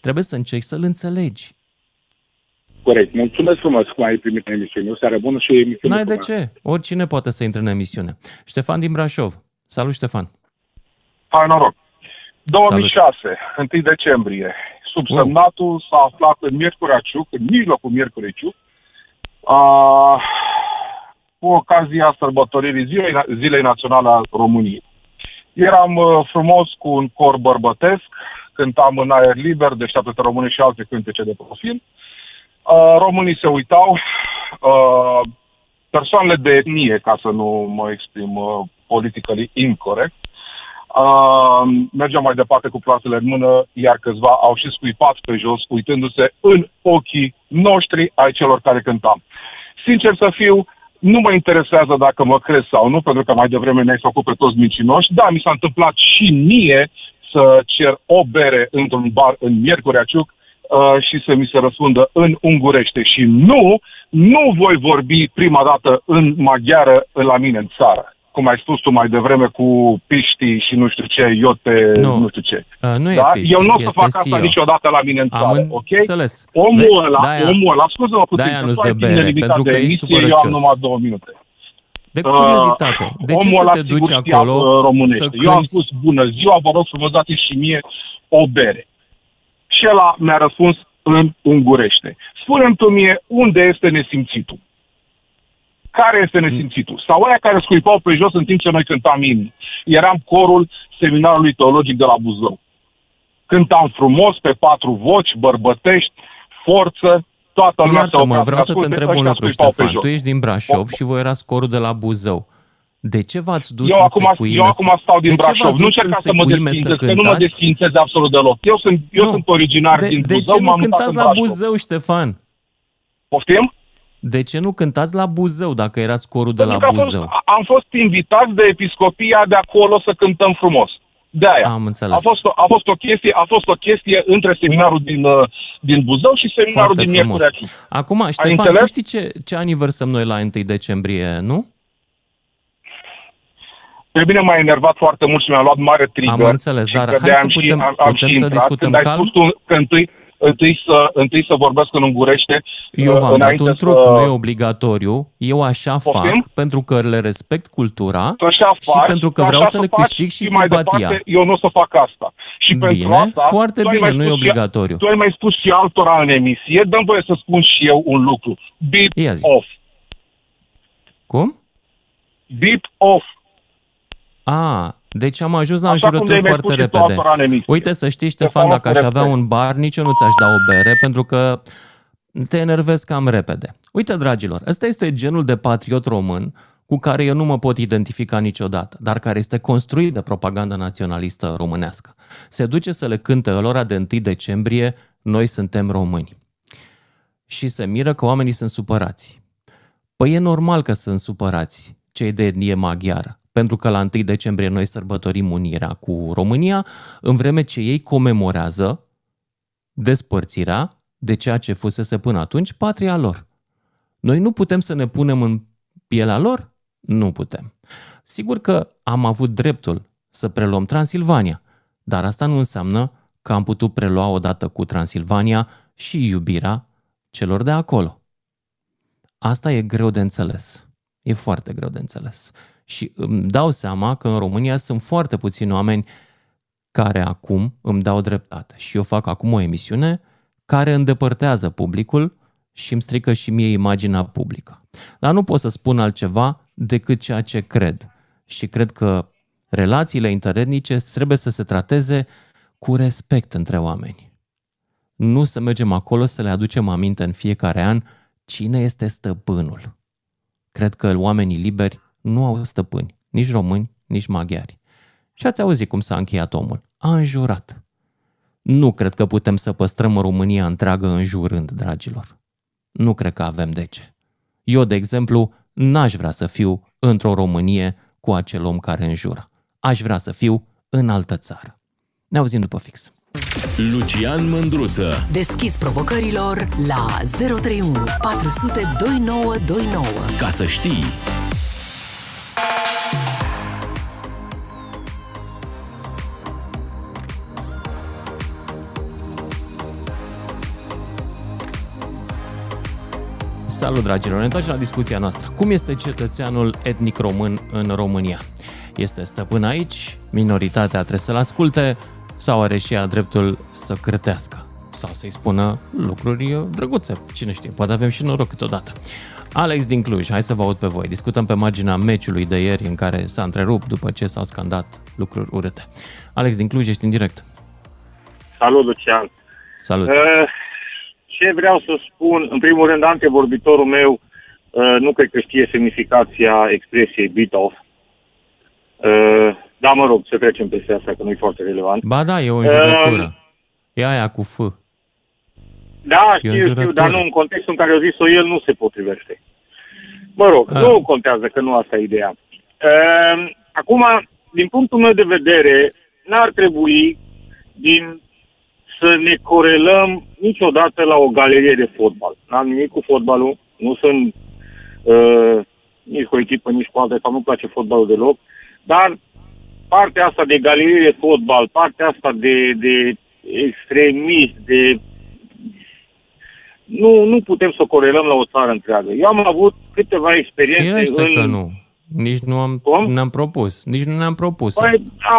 Trebuie să încerci să-l înțelegi. Corect. Mulțumesc frumos cum ai primit în emisiune. O seară bună și emisiune. N-ai de ce. Oricine poate să intre în emisiune. Ștefan din Brașov. Salut, Ștefan. Hai, noroc. 2006, salut. 1 decembrie. Subsemnatul s-a aflat în Miercurea Ciuc, în mijlocul Miercurei Ciuc, cu ocazia sărbătoririi Zilei Naționale a României. Eram frumos cu un cor bărbătesc, cântam în aer liber, Deșteaptă-te române și alte cântece de profil. Românii se uitau, persoanele de etnie, ca să nu mă exprim politically incorrect, mergeam mai departe cu plasele în mână, iar câțiva au și scuipat pe jos, uitându-se în ochii noștri ai celor care cântam. Sincer să fiu, nu mă interesează dacă mă crezi sau nu, pentru că mai devreme ne-ai făcut pe toți mincinoși. Da, mi s-a întâmplat și mie să cer o bere într-un bar în Miercurea Ciuc și să mi se răspundă în ungurește. Și nu voi vorbi prima dată în maghiară la mine în țară. Cum ai spus tu mai devreme cu piștii și nu știu ce, iote, nu știu ce. Nu da? Piști, eu nu o să fac asta niciodată la mine în țară, ok? Înțeles. Omul ăla, scuză-mă puțin, că pentru că ești supărăcios. Eu am numai 2 minute. De curiozitate, de ce să te duci acolo românește? Să eu am spus, bună ziua, vă rog frumos, dați și mie o bere. Și ăla mi-a răspuns în ungurește. Spune-mi tu mie, unde este nesimțitul? Care este nesimțitul? Sau aia care scuipau pe jos în timp ce noi cântam imnul. Eram corul seminarului teologic de la Buzău. Cântam frumos, pe 4 voci, bărbătești, forță, toată lumea. Iartă-mă, vreau să te întreb un lucru, Ștefan. Tu ești din Brașov și voi erați corul de la Buzău. De ce v-ați dus în Secuimești? Eu acum stau din Brașov. Nu încercați să mă desfințez, că nu mă desfințez absolut deloc. Eu sunt originar din Buzău. De ce nu cântați la Buzău, Ștefan? Poftim? De ce nu cântați la Buzău, dacă erați corul de la Buzău? Am fost invitați de episcopia de acolo să cântăm frumos. De-aia. Am înțeles. A fost o chestie între seminarul din Buzău și seminarul foarte din Miercurea Ciuc. Acum, Ștefan, tu știi ce aniversăm noi la 1 decembrie, nu? Pe bine m-a enervat foarte mult și mi-a luat mare trigger. Am înțeles, dar hai să putem să discutăm calm. Întâi să vorbesc în ungurește. Eu v-am dat un truc, nu e obligatoriu. Eu așa fac pentru că le respect cultura și pentru că vreau să le câștig și simpatia. Departe, eu nu o să fac asta. Și bine, pentru asta, foarte bine, nu e obligatoriu. Tu ai mai spus și altora în emisie, dăm voie să spun și eu un lucru. Beep off. Cum? Beep off. Deci am ajuns la înjurături foarte repede. Uite, să știi, Ștefan, dacă aș avea un bar, nici eu nu ți-aș da o bere, pentru că te enervezi cam repede. Uite, dragilor, ăsta este genul de patriot român cu care eu nu mă pot identifica niciodată, dar care este construit de propaganda naționalistă românească. Se duce să le cânte ălora de 1 decembrie, noi suntem români. Și se miră că oamenii sunt supărați. Păi e normal că sunt supărați cei de etnie maghiară, pentru că la 1 decembrie noi sărbătorim unirea cu România, în vreme ce ei comemorează despărțirea de ceea ce fusese până atunci patria lor. Noi nu putem să ne punem în pielea lor? Nu putem. Sigur că am avut dreptul să preluăm Transilvania, dar asta nu înseamnă că am putut prelua odată cu Transilvania și iubirea celor de acolo. Asta e greu de înțeles. E foarte greu de înțeles. Și îmi dau seama că în România sunt foarte puțini oameni care acum îmi dau dreptate. Și eu fac acum o emisiune care îndepărtează publicul și îmi strică și mie imaginea publică. Dar nu pot să spun altceva decât ceea ce cred. Și cred că relațiile interetnice trebuie să se trateze cu respect între oameni. Nu să mergem acolo să le aducem aminte în fiecare an cine este stăpânul. Cred că oamenii liberi nu au stăpâni, nici români, nici maghiari. Și ați auzit cum s-a încheiat omul. A înjurat. Nu cred că putem să păstrăm România întreagă înjurând, dragilor. Nu cred că avem de ce. Eu, de exemplu, n-aș vrea să fiu într-o Românie cu acel om care înjură. Aș vrea să fiu în altă țară. Ne auzim după fix. Lucian Mândruță. Deschis provocărilor la 031 400 2929. Ca să știi... Salut, dragilor! Ne întoarcem la discuția noastră. Cum este cetățeanul etnic român în România? Este stăpân aici? Minoritatea trebuie să-l asculte? Sau are și ea dreptul să cretească? Sau să-i spună lucruri drăguțe? Cine știe, poate avem și noroc câteodată. Alex din Cluj, hai să vă aud pe voi. Discutăm pe marginea meciului de ieri în care s-a întrerupt după ce s-au scandat lucruri urâte. Alex din Cluj, ești în direct. Salut, Lucian! Salut! Ce vreau să spun, în primul rând, antevorbitorul meu nu cred că știe semnificația expresiei beat off. Da, mă rog, să trecem peste asta, că nu e foarte relevant. Ba da, e o înjurătură. E aia cu F. Da, știu, dar nu, în contextul în care a zis-o el nu se potrivește. Mă rog, nu contează, că nu asta e ideea. Acum, din punctul meu de vedere, n-ar trebui să ne corelăm niciodată la o galerie de fotbal. N-am nimic cu fotbalul, nu sunt nici cu echipă, nici cu altă, sau nu-mi place fotbalul deloc, dar partea asta de galerie de fotbal, partea asta de extremist, Nu putem să o corelăm la o țară întreagă. Eu am avut câteva experiențe... Firește că nu. Nici nu ne-am propus. Nici nu ne-am propus. Păi,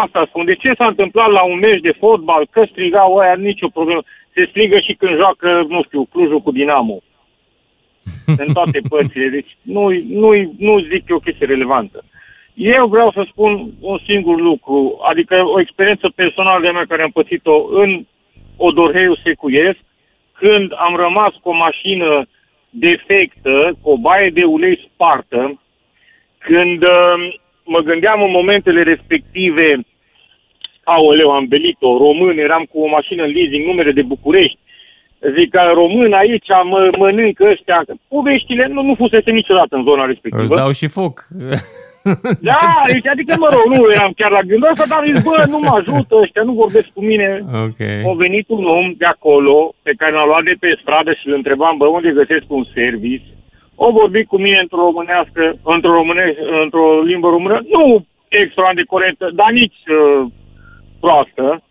asta spun. De ce s-a întâmplat la un meci de fotbal? Că strigau aia, nicio problemă. Se strigă și când joacă, nu știu, Clujul cu Dinamo. În toate părțile. Deci nu zic eu că este relevantă. Eu vreau să spun un singur lucru. Adică o experiență personală de-a mea care am pățit-o în Odorheiu Secuiesc, când am rămas cu o mașină defectă, cu o baie de ulei spartă, când mă gândeam în momentele respective, aoleu, am belit-o, român, eram cu o mașină în leasing, numere de București, Zic că român aici mănâncă ăștia. Poveștile nu fusese niciodată în zona respectivă. Îți dau și foc. Da, adică mă rog, nu eram chiar la gândul ăsta, dar zic, bă, nu mă ajută ăștia, nu vorbesc cu mine. Okay. A venit un om de acolo, pe care l-a luat de pe stradă și îl întrebam, bă, unde găsesc un service? O vorbit cu mine într-o limbă română, nu extraordinar de corectă, dar nici proastă.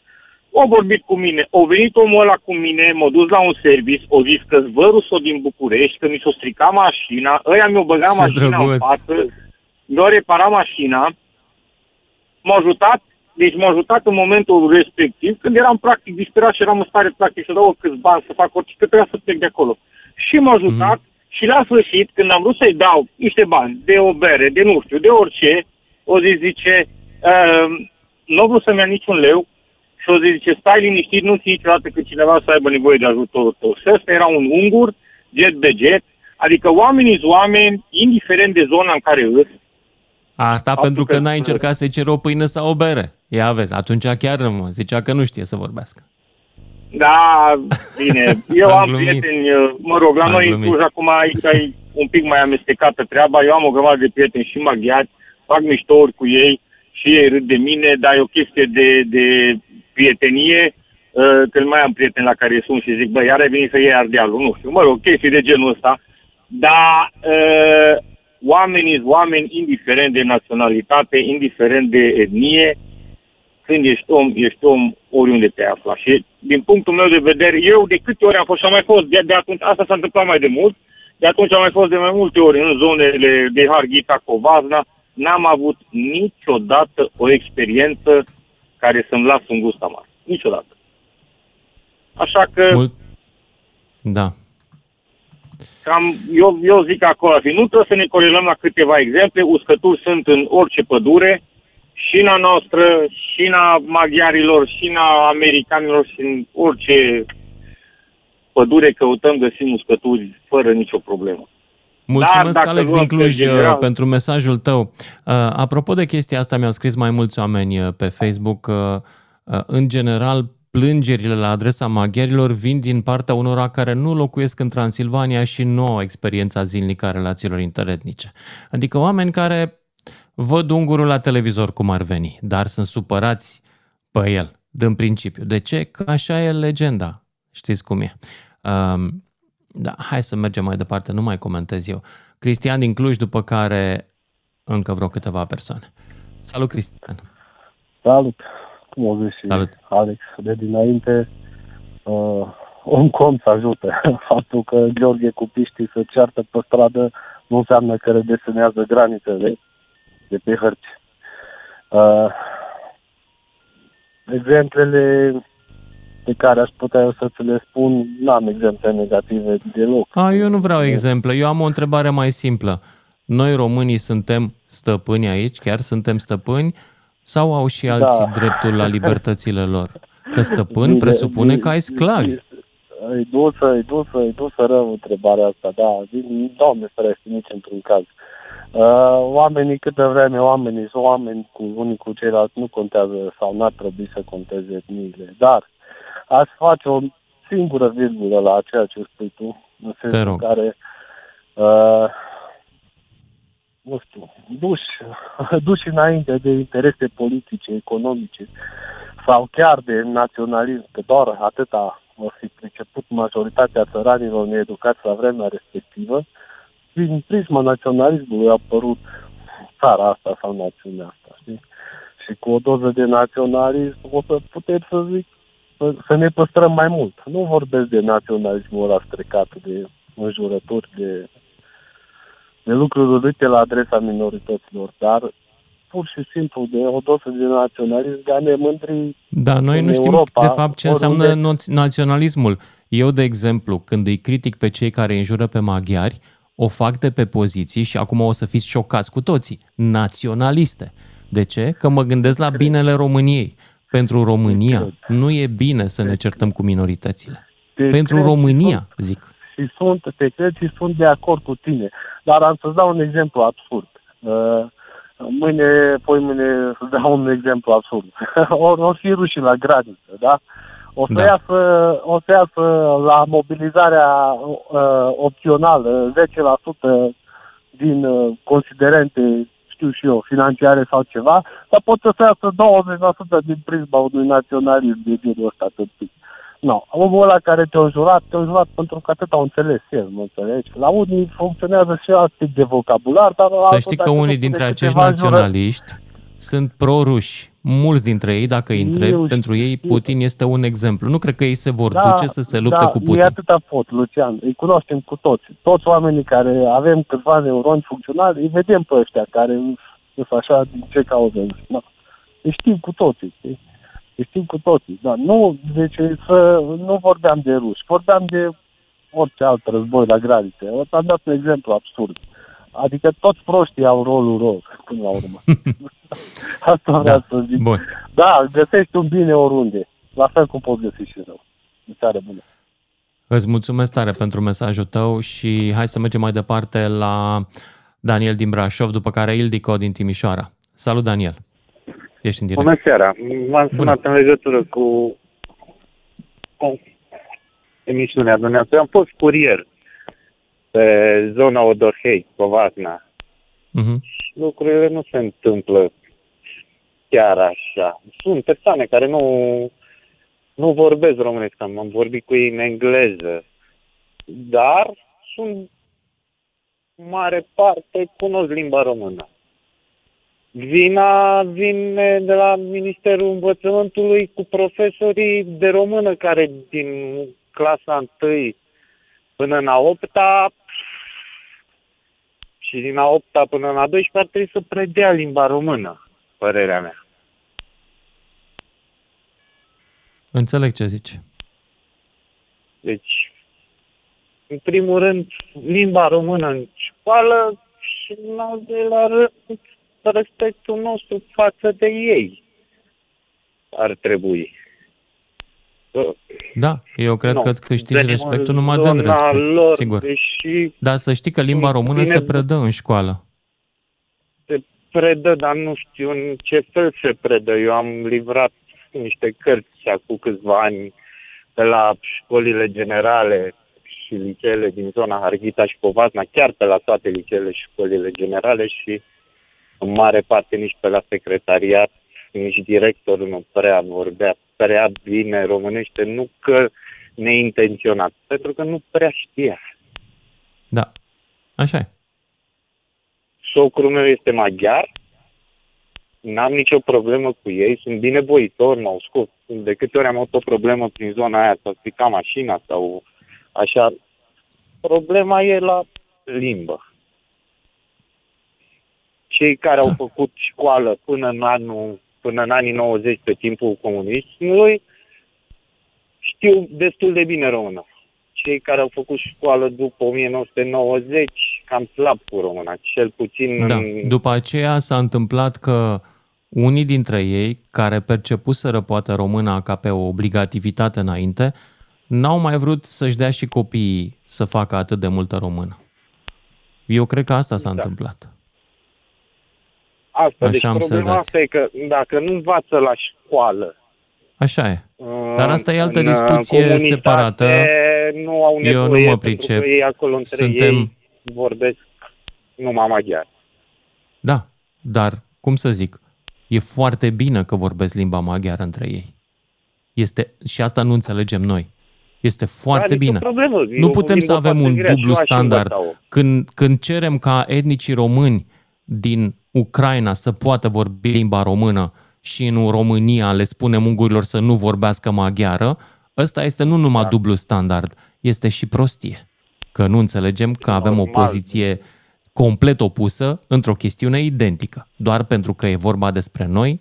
O vorbit cu mine, o venit omul ăla cu mine, m-a dus la un service, o zis că-s vărusul din București, că mi s-o strica mașina, ăia mi-o băga mașina în față, mi-o repara mașina, m-a ajutat, deci m-a ajutat în momentul respectiv, când eram practic disperat și eram în stare practic să dau câți bani să fac orice, că trebuia să plec de acolo. Și m-a ajutat și la sfârșit, când am vrut să-i dau niște bani, de o bere, de nu știu, de orice, o zi zice, nu vreau să-mi ia niciun leu, și o zi zice, stai liniștit, nu ții niciodată că cineva să aibă nevoie de ajutorul tău. Și ăsta era un ungur, jet de jet, adică oamenii-s oameni, indiferent de zona în care îs. Asta pentru că n-ai încercat să-i ceri o pâine sau o bere. Ia vezi, atunci chiar mă zicea că nu știe să vorbească. Da, bine, eu am prieteni, mă rog, la noi în Cluj acum aici e un pic mai amestecată treaba, eu am o grămadă de prieteni și maghiați, fac miștouri cu ei și ei râd de mine, dar e o chestie de prietenie, când mai am prieteni la care sunt și zic, bă, iar ai venit să iei Ardealul, nu știu, mă rog, chestii de genul ăsta, dar oamenii-s oameni, indiferent de naționalitate, indiferent de etnie, când ești om oriunde te afla. Și din punctul meu de vedere, eu de câte ori am fost și am mai fost, de atunci, asta s-a întâmplat mai de mult, de atunci am mai fost de mai multe ori în zonele de Harghita, Covazna, n-am avut niciodată o experiență care să-mi las un gust amar. Niciodată. Așa că... Da. Cam, eu zic acolo ar fi. Nu trebuie să ne corelăm la câteva exemple. Uscături sunt în orice pădure, și în a noastră, și în a maghiarilor, și în a americanilor, și în orice pădure căutăm, găsim uscături fără nicio problemă. Mulțumesc, da, Alex din Cluj, pentru mesajul tău. Apropo de chestia asta, mi-au scris mai mulți oameni pe Facebook că, în general, plângerile la adresa maghiarilor vin din partea unora care nu locuiesc în Transilvania și nu au experiența zilnică a relațiilor interetnice. Adică oameni care văd ungurul la televizor cum ar veni, dar sunt supărați pe el, din principiu. De ce? Că așa e legenda. Știți cum e. Da, hai să mergem mai departe, nu mai comentez eu. Cristian din Cluj, după care încă vreo câteva persoane. Salut, Cristian! Salut! Cum o zici și Alex, de dinainte, un cont să ajute. Faptul că Gheorghe cu piștii se ceartă pe stradă nu înseamnă că redesenează granițele de pe hărți. Exemplele pe care aș putea eu să ți le spun, n-am exemple negative deloc. Eu nu vreau exemple, eu am o întrebare mai simplă. Noi românii suntem stăpâni aici, chiar suntem stăpâni, sau au și alții dreptul la libertățile lor? Că stăpân presupune că ai sclavi. E dusă rău întrebarea asta, da. Doamne ferește, nici într-un caz. Oamenii, câtă vreme oamenii sunt oameni cu unii cu ceilalți, nu contează sau n-ar trebui să conteze etniile, dar aș face o singură virgulă la ceea ce spui tu, în sensul care, nu știu, duși înainte de interese politice, economice sau chiar de naționalism, că doar atâta ar fi priceput majoritatea țăranilor needucați la vremea respectivă, prin prisma naționalismului a apărut țara asta sau națiunea asta, știi? Și cu o doză de naționalism o să puteți să zic să ne păstrăm mai mult. Nu vorbesc de naționalismul ăla strecat, de înjurături, de lucruri urâte la adresa minorităților, dar pur și simplu de o dosă de naționalism, de a ne mândri. Da, noi nu știm Europa, de fapt ce înseamnă naționalismul. Eu, de exemplu, când îi critic pe cei care înjură pe maghiari, o fac de pe poziții, și acum o să fiți șocați cu toții, naționaliste. De ce? Că mă gândesc la binele României. Pentru România nu e bine să ne certăm cu minoritățile. Pentru România, zic. Te cred și sunt de acord cu tine. Dar am să-ți dau un exemplu absurd. Mâine îți dau un exemplu absurd. O fi rușii la graniță, da? O să iasă la mobilizarea opțională 10% din considerente, știu și eu, financiare sau ceva, dar pot să iasă 20% din prisma unui naționalism de genul ăsta tâmpit. No, omul ăla care te-a jurat pentru că atât au înțeles el, mă înțelegi? La unii funcționează și alt tip de vocabular, dar... Să știi că unii dintre acești naționaliști sunt proruși. Mulți dintre ei, dacă îi întrebi, pentru ei Putin este un exemplu. Nu cred că ei se vor duce să se lupte cu Putin. Da, e atâta pot, Lucian. Îi cunoaștem cu toți. Toți oamenii care avem câțiva neuroni funcționali, îi vedem pe ăștia care sunt așa din ce cauză. Da. Îi știm cu toții. Da. Nu, deci nu vorbeam de ruși, vorbeam de orice alt război la granițe. Am dat un exemplu absurd. Adică toți proștii au rolul lor, până la urmă. Asta vreau să zic. Bun. Da, găsești un bine oriunde. La fel cum poți găsi și rău. Tare bună. Îți mulțumesc tare pentru mesajul tău și hai să mergem mai departe la Daniel din Brașov, după care Ildico din Timișoara. Salut, Daniel. Ești în direct. Bună seara. M-am sunat în legătură cu emisiunea dumneavoastră. Am fost curier pe zona Odorhei, Covasna. Uh-huh. Lucrurile nu se întâmplă chiar așa. Sunt persoane care nu vorbesc românescă, am vorbit cu ei în engleză, dar sunt mare parte cunosc limba română. Vina vine de la Ministerul Învățământului cu profesorii de română care din clasa 1 până în a 8-a și din a 8-a până în a 12-a trebuie să predea limba română, părerea mea. Înțeleg ce zici. Deci, în primul rând, limba română în școală și în al doilea rând, respectul nostru față de ei ar trebui. Da, eu cred că îți câștigi respectul numai dând respect, lor, sigur. Deși, dar să știi că limba română se predă în școală. Se predă, dar nu știu în ce fel se predă. Eu am livrat niște cărți acum câțiva ani de la școlile generale și liceele din zona Harghita și Covasna, chiar pe la toate liceele și școlile generale și în mare parte nici pe la secretariat, nici directorul nu prea vorbea prea bine românește, nu că neintenționat, pentru că nu prea știa. Da, așa e. Socrul meu este maghiar, n-am nicio problemă cu ei, sunt binevoitor, m-au scos. De câte ori am avut o problemă prin zona aia, sau strica mașina, sau așa. Problema e la limbă. Cei care au făcut școală până în anii 90, pe timpul comunismului, știu destul de bine română. Cei care au făcut școală după 1990, cam slab cu româna, cel puțin... Da. După aceea s-a întâmplat că unii dintre ei, care percepuseră poate româna ca pe o obligativitate înainte, n-au mai vrut să-și dea și copiii să facă atât de multă română. Eu cred că asta s-a întâmplat. Asta, așa deci problema sezat. Asta e că dacă nu învață la școală... Așa e. Dar asta e altă discuție separată. Nu au nevoie. Eu nu mă pricep. Ei acolo între ei vorbesc numai maghiar. Da, dar, cum să zic, e foarte bine că vorbesc limba maghiară între ei. Este, și asta nu înțelegem noi. Este foarte bine. Nu putem să avem un dublu standard. Când cerem ca etnicii români din Ucraina să poată vorbi limba română și în România le spunem ungurilor să nu vorbească maghiară, ăsta este nu numai dublu standard, este și prostie. Că nu înțelegem că avem o poziție complet opusă într-o chestiune identică, doar pentru că e vorba despre noi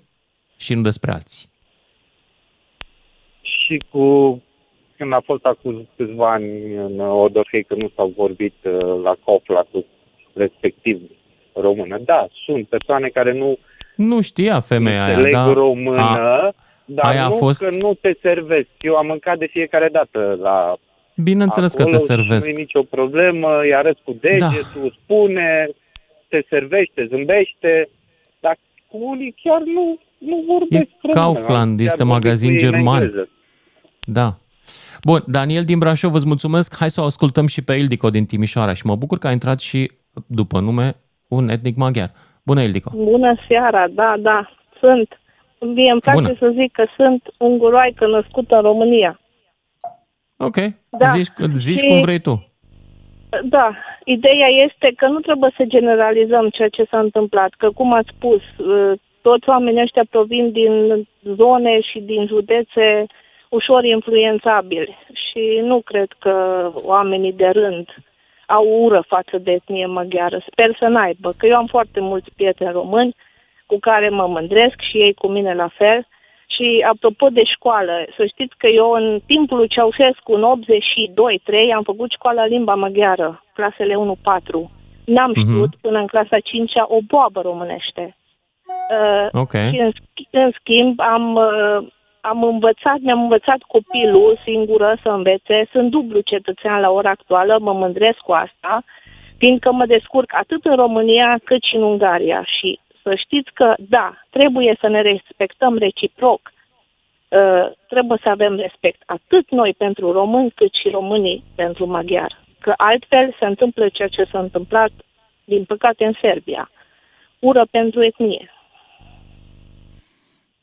și nu despre alții. Și când a fost acum câțiva ani în Odorhei, că nu s-au vorbit la Coflatul respectiv română. Da, sunt persoane care nu știa femeia aia, da. Română, dar nu fost... că nu te servesc. Eu am mâncat de fiecare dată la bineînțeles acolo, că te servesc. Nu e nicio problemă, îi arăți cu degetul, spune, te servește, zâmbește, dar unii chiar nu vorbesc română. Kaufland este magazin german. Da. Bun, Daniel din Brașov, vă mulțumesc. Hai să o ascultăm și pe Ildico din Timișoara și mă bucur că a intrat și, după nume, un etnic maghiar. Bună, Ildico! Bună seara, da, sunt. Mie îmi place să zic că sunt unguroaică născută în România. Ok, da. Zici și cum vrei tu. Da, ideea este că nu trebuie să generalizăm ceea ce s-a întâmplat, că cum ați spus, toți oamenii ăștia provin din zone și din județe ușor influențabili și nu cred că oamenii de rând au ură față de etnie maghiară. Sper să n-aibă, că eu am foarte mulți prieteni români cu care mă mândresc și ei cu mine la fel. Și apropo de școală, să știți că eu în timpul lui Ceaușescu, în 82-3, am făcut școala limba maghiară, clasele 1-4. N-am știut până în clasa 5-a o boabă românește. Okay. Și în schimb mi-am învățat copilul singură să învețe. Sunt dublu cetățean la ora actuală, mă mândresc cu asta, fiindcă mă descurc atât în România cât și în Ungaria. Și să știți că, da, trebuie să ne respectăm reciproc. Trebuie să avem respect atât noi pentru români, cât și românii pentru maghiari. Că altfel se întâmplă ceea ce s-a întâmplat, din păcate, în Serbia. Ură pentru etnie.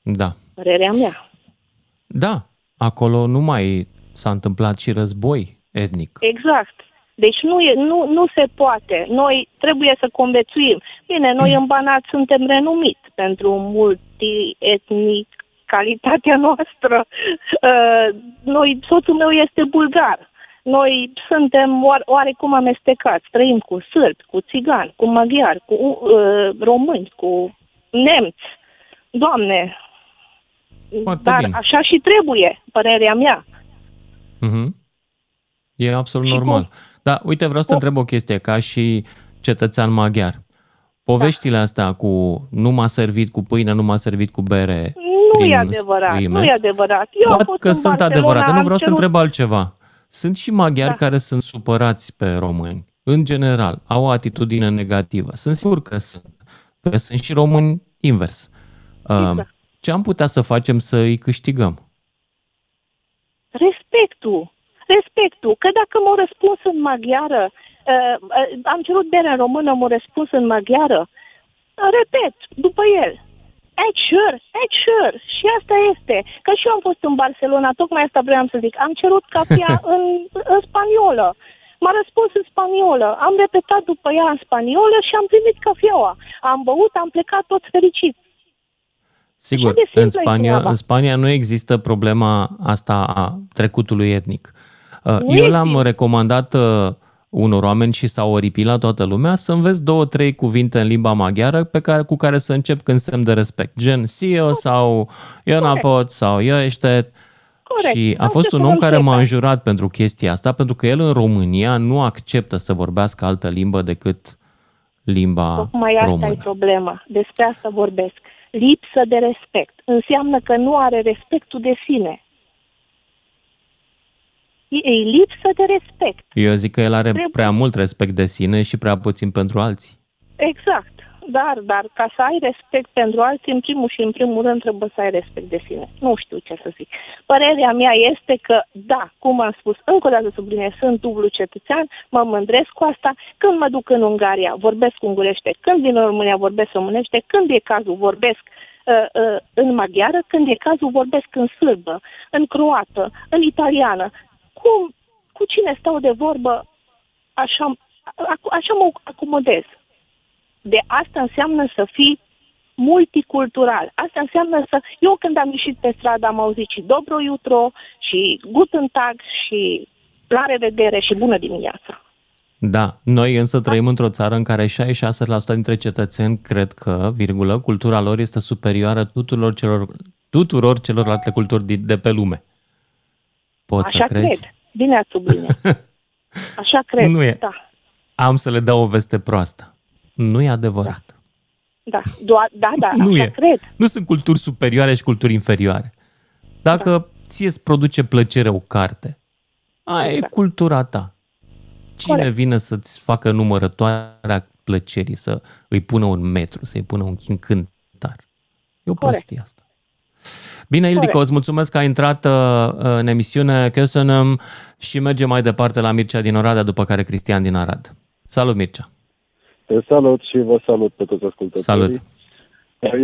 Da. Părerea mea. Da, acolo nu mai s-a întâmplat și război etnic. Exact. Deci nu se poate. Noi trebuie să conviețuim. Bine, noi în Banat suntem renumiți pentru multietnicalitatea noastră. Noi, soțul meu este bulgar. Noi suntem oarecum amestecați. Trăim cu sârbi, cu țigani, cu maghiari, cu români, cu nemți. Doamne! Foarte dar bine. Așa și trebuie, părerea mea. Mhm. E absolut normal. Dar uite, vreau să te întreb o chestie, ca și cetățean maghiar. Poveștile astea cu nu m-a servit cu pâine, nu m-a servit cu bere... Nu e adevărat. Poate că sunt adevărate. Nu vreau să întreb altceva. Sunt și maghiari care sunt supărați pe români. În general, au o atitudine negativă. Sunt sigur că sunt. Că sunt și români invers. Exact. Ce am putea să facem să îi câștigăm? Respectul, că dacă m-au răspuns în maghiară, am cerut bere în română, m-au răspuns în maghiară, repet, după el, sure, și asta este, că și eu am fost în Barcelona, tocmai asta vreau să zic, am cerut cafea în spaniolă, m-a răspuns în spaniolă, am repetat după ea în spaniolă și am primit cafeaua, am băut, am plecat toți fericiți. Sigur, în Spania nu există problema asta a trecutului etnic. Eu l-am recomandat unor oameni și s-a oripilat toată lumea să înveți 2-3 cuvinte în limba maghiară cu care să încep când semn de respect. Gen, sio sau eu n-am pot sau eu eștet. Corect. Și a fost un om care m-a înjurat pentru chestia asta, pentru că el în România nu acceptă să vorbească altă limbă decât limba română. Tocmai asta e problema. Despre asta vorbesc. Lipsă de respect. Înseamnă că nu are respectul de sine. E lipsă de respect. Eu zic că el are prea mult respect de sine și prea puțin pentru alții. Exact. Dar ca să ai respect pentru alții, în primul rând trebuie să ai respect de sine. Nu știu ce să zic. Părerea mea este că, da, cum am spus, încă o dată subliniez, sunt dublu cetățean, mă mândresc cu asta. Când mă duc în Ungaria, vorbesc ungurește. Când vin în România, vorbesc românește. Când e cazul, vorbesc în maghiară. Când e cazul, vorbesc în sârbă, în croată, în italiană. Cu cine stau de vorbă, așa mă acomodez. De asta înseamnă să fii multicultural. Asta înseamnă să... Eu când am ieșit pe stradă am auzit și dobro jutro, și guten tag, și la revedere, și bună dimineața. Da, noi însă trăim într-o țară în care 66% dintre cetățeni cred că, cultura lor este superioară tuturor celorlalte culturi de pe lume. Poți așa să crezi? Așa cred. Bine ați subliniat. Așa cred, da. Am să le dau o veste proastă. Nu e adevărat. Da, nu e. Cred. Nu sunt culturi superioare și culturi inferioare. Dacă ție îți produce plăcere o carte, aia e cultura ta. Cine vine să-ți facă numărătoarea plăcerii, să îi pună un metru, să îi pună un cântar? E o prostie asta. Bine, Ildico, îți mulțumesc că ai intrat în emisiune, Köszönöm, și mergem mai departe la Mircea din Oradea, după care Cristian din Arad. Salut, Mircea! Salut și vă salut pe toți ascultătorii. Salut!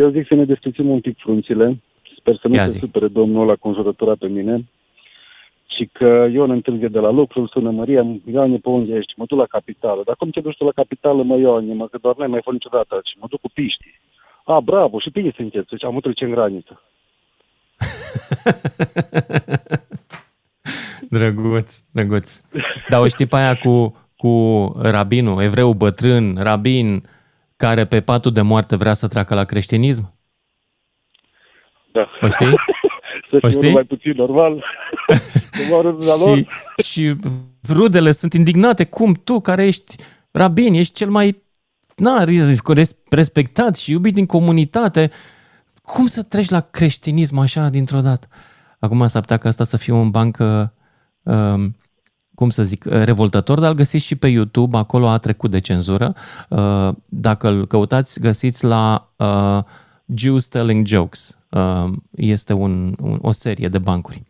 Eu zic să ne descrițim un pic frunțile. Sper să nu se supere domnul ăla cu înjurătura pe mine. Și că eu în întârzie de la lucru, sună Maria, Ioane, pe unde ești? Mă duc la capitală. Dar cum te duci tu la capitală, mă, Ioane, mă, că doar n-ai mai fost niciodată. Și mă duc cu piștii. A, bravo, și bine sunteți. Deci am trecut în graniță. Drăguț, drăguț. Dar o știi pe aia cu rabinul, evreu bătrân, rabin, care pe patul de moarte vrea să treacă la creștinism? Da. O știi? Să fie mai puțin normal. și rudele sunt indignate. Cum tu, care ești rabin, ești cel mai respectat și iubit din comunitate, cum să treci la creștinism așa dintr-o dată? Acum s-ar putea ca asta să fie un banc, cum să zic, revoltător, dar îl găsiți și pe YouTube, acolo a trecut de cenzură. Dacă îl căutați, găsiți la Jews Telling Jokes. Este o serie de bancuri.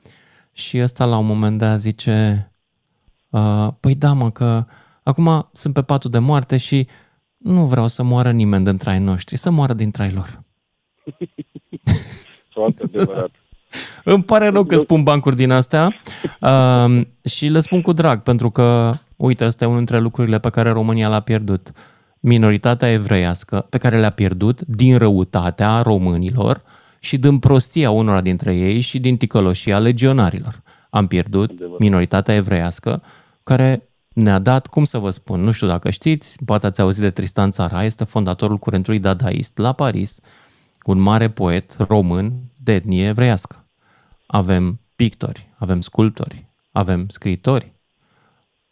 Și ăsta la un moment dat zice, păi da mă, că acum sunt pe patul de moarte și nu vreau să moară nimeni dintre ai noștri, să moară dintre ai lor. Foarte adevărat. Îmi pare rău că spun bancuri din astea și le spun cu drag, pentru că, uite, ăsta e unul dintre lucrurile pe care România l-a pierdut. Minoritatea evreiască pe care le-a pierdut din răutatea românilor și din prostia unora dintre ei și din ticăloșia legionarilor. Am pierdut minoritatea evreiască care ne-a dat, cum să vă spun, nu știu dacă știți, poate ați auzit de Tristan Țara, este fondatorul curentului dadaist la Paris, un mare poet român de etnie evreiască. Avem pictori, avem sculptori, avem scriitori.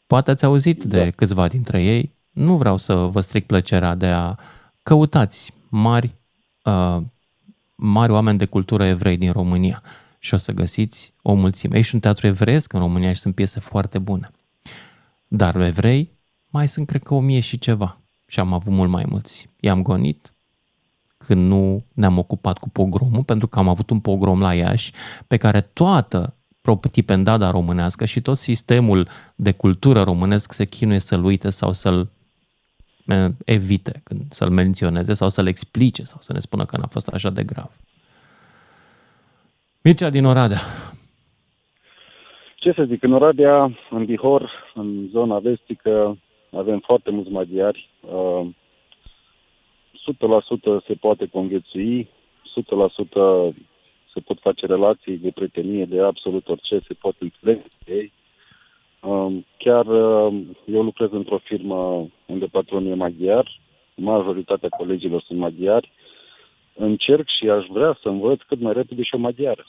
Poate ați auzit de câțiva dintre ei. Nu vreau să vă stric plăcerea de a căutați mari oameni de cultură evrei din România și o să găsiți o mulțime. Ești un teatru evreiesc în România și sunt piese foarte bune. Dar evrei mai sunt, cred că, 1000 și ceva și am avut mult mai mulți. I-am gonit când nu ne-am ocupat cu pogromul, pentru că am avut un pogrom la Iași pe care toată proptipendada românească și tot sistemul de cultură românesc se chinuie să-l uite sau să-l evite, să-l menționeze sau să-l explice sau să ne spună că n-a fost așa de grav. Mircea din Oradea. Ce să zic, în Oradea, în Bihor, în zona vestică, avem foarte mulți maghiari. 100% se poate conviețui, 100% se pot face relații de prietenie, de absolut orice, se pot înțelege de ei. Chiar eu lucrez într-o firmă unde patronul e maghiar, majoritatea colegilor sunt maghiari, încerc și aș vrea să învăț cât mai repede și o maghiară.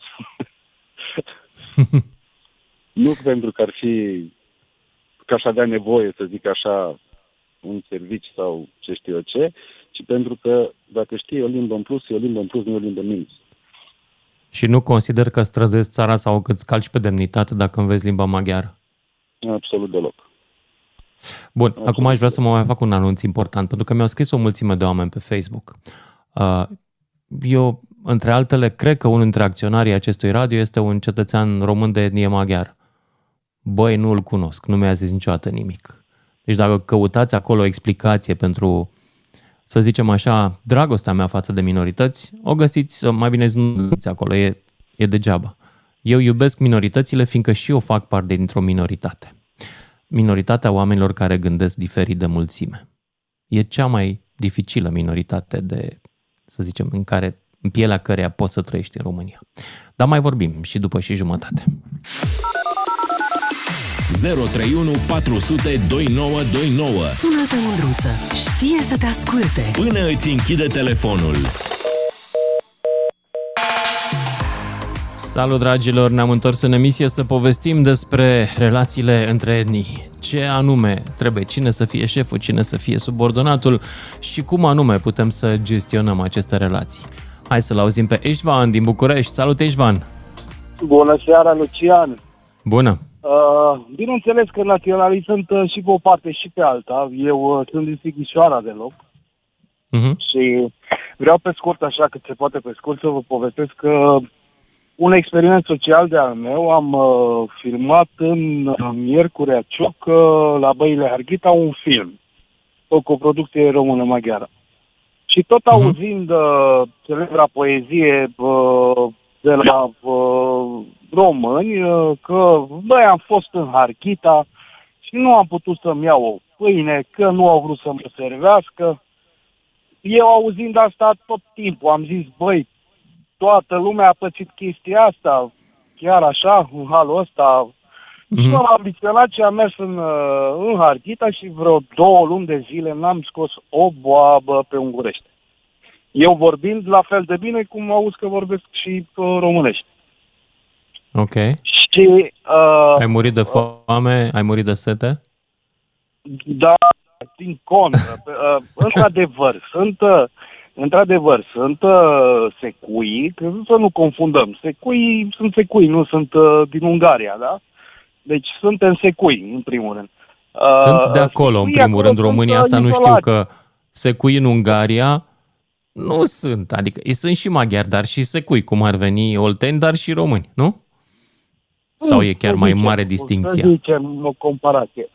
Nu pentru că ar fi, că aș avea nevoie, să zic așa, un serviciu sau ce știu eu ce, ci pentru că dacă știi o limbă în plus, e o limbă în plus, nu e o limbă minus. Și nu consider că strădezi țara sau că îți calci pe demnitate dacă înveți limba maghiară? Absolut deloc. Bun, absolut. Acum aș vrea să mă mai fac un anunț important, pentru că mi-au scris o mulțime de oameni pe Facebook. Eu, între altele, cred că unul dintre acționarii acestui radio este un cetățean român de etnie maghiară. Băi, nu îl cunosc, nu mi-a zis niciodată nimic. Deci dacă căutați acolo o explicație pentru, să zicem așa, dragostea mea față de minorități, o găsiți, mai bine nu găsiți acolo, e degeaba. Eu iubesc minoritățile fiindcă și eu fac parte dintr-o minoritate. Minoritatea oamenilor care gândesc diferit de mulțime. E cea mai dificilă minoritate de, să zicem, în pielea căreia poți să trăiești în România. Dar mai vorbim și după și jumătate. 031 400 2929. Sună-te, Mândruță! Știe să te asculte! Până îți închide telefonul! Salut, dragilor! Ne-am întors în emisie să povestim despre relațiile între etnii. Ce anume trebuie, cine să fie șeful, cine să fie subordonatul și cum anume putem să gestionăm aceste relații. Hai să-l auzim pe Eșvan din București. Salut, Eșvan! Bună seara, Lucian! Bună! Bineînțeles că naționalii sunt și pe o parte și pe alta. Eu sunt din Sighișoara deloc. Și vreau pe scurt, așa cât se poate pe scurt, să vă povestesc că un experiment social de-al meu, am filmat în Miercurea Ciuc la Băile Harghita un film, o coproducție română-maghiară. Și tot auzind celebra poezie de la români că, băi, am fost în Harghita și nu am putut să-mi iau o pâine, că nu au vrut să mă servească. Eu auzind asta tot timpul, am zis, băi, toată lumea a pățit chestia asta, chiar așa, în halul ăsta. Mm-hmm. Și am ambiționat și am mers în Harghita și vreo 2 luni de zile n-am scos o boabă pe ungurește. Eu vorbind la fel de bine cum auzi că vorbesc și românești. Ok. Și... ai murit de foame? Ai murit de sete? Da, din contră. Într-adevăr, sunt secui, că să nu confundăm. Secui sunt secui, nu sunt din Ungaria, da? Deci suntem secui, în primul rând. Sunt de acolo, în primul rând. România asta nu știu că secui în Ungaria nu sunt. Adică sunt și maghiari, dar și secui, cum ar veni olteni, dar și români, nu? Sau e chiar mai mare distinția? Să zicem o comparație.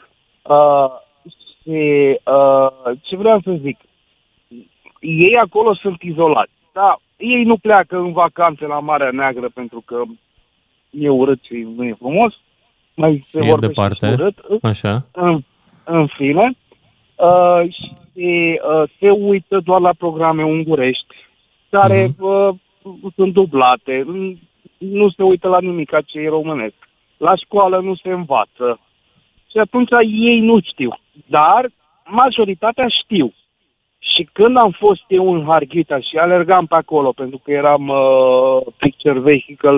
Ce vreau să zic? Ei acolo sunt izolați, dar ei nu pleacă în vacanțe la Marea Neagră pentru că e urât și nu e frumos. Mai se vorbește urât. Așa. În fine. Și se uită doar la programe ungurești, care sunt dublate. Nu se uită la nimica ce e românesc. La școală nu se învață. Și atunci ei nu știu. Dar majoritatea știu. Și când am fost eu în Harghita și alergam pe acolo, pentru că eram picture vehicle,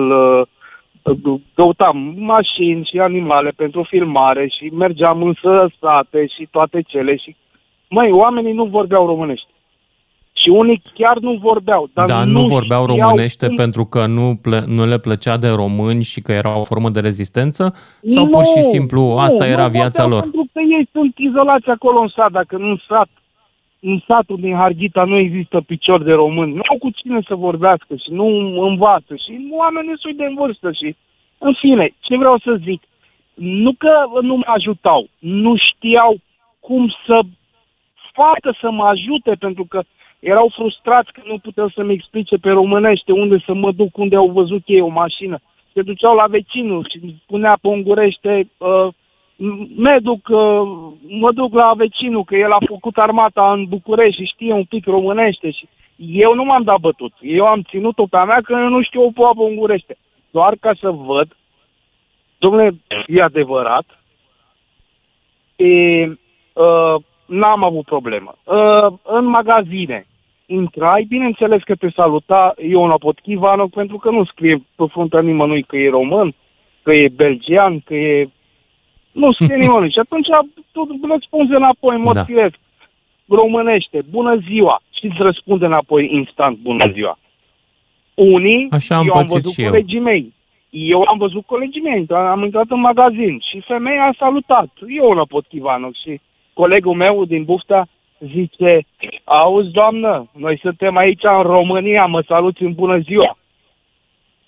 căutam mașini și animale pentru filmare și mergeam în sate și toate cele și, măi, oamenii nu vorbeau românește. Și unii chiar nu vorbeau. Dar nu vorbeau românește pentru că nu le plăcea de români și că era o formă de rezistență? Sau pur și simplu asta era viața lor? Pentru că ei sunt izolați acolo în sat, dacă nu în satul din Harghita nu există picior de români. Nu au cu cine să vorbească și nu învață. Și oamenii sunt de în vârstă. Și... În fine, ce vreau să zic? Nu că nu mă ajutau. Nu știau cum să facă să mă ajute, pentru că erau frustrați că nu puteau să-mi explice pe românește unde să mă duc, unde au văzut ei o mașină. Se duceau la vecinul și îmi spunea pe ungurește... Mă duc la vecinul, că el a făcut armata în București și știe un pic românește. Și eu nu m-am dat bătut. Eu am ținut-o pe-a mea că eu nu știu o poabă ungurește. Doar ca să văd, dom'le, e adevărat, n-am avut problemă. În magazine intrai, bineînțeles că te saluta Iona Potchivanov, pentru că nu scrie pe fruntea nimănui că e român, că e belgian, că e... Nu scrie nimănui. Și atunci tu răspunzi înapoi, în mod direct, românește, bună ziua. Și îți răspunde înapoi instant, bună ziua. Unii, eu am văzut colegii mei, am intrat în magazin și femeia a salutat. Eu la Potchivanov și colegul meu din Bufta zice, auzi, doamnă, noi suntem aici în România, mă saluți în bună ziua.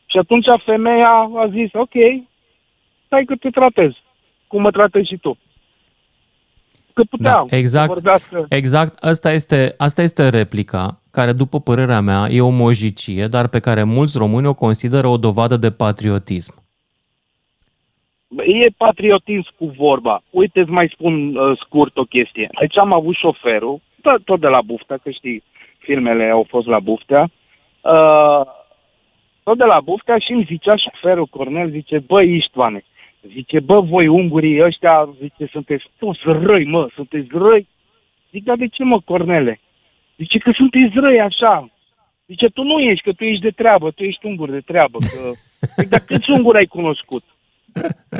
Și atunci femeia a zis, ok, stai că te tratez. Cum mă tratezi și tu. Că puteau. Da, exact. Asta este replica care, după părerea mea, e o mojicie, dar pe care mulți români o consideră o dovadă de patriotism. E patriotism cu vorba. Uite, îți mai spun scurt o chestie. Aici am avut șoferul, tot de la Buftea, că știi, filmele au fost la Buftea, tot de la Buftea și îmi zicea șoferul Cornel, zice, băi, Istvan, zice, bă, voi ungurii ăștia, zice, sunteți toți răi, mă, sunteți răi. Zic, dar de ce, mă, Cornele? Zice, că sunteți răi așa. Zice, tu nu ești, că tu ești de treabă, tu ești ungur de treabă. Că... Zic, dar câți unguri ai cunoscut?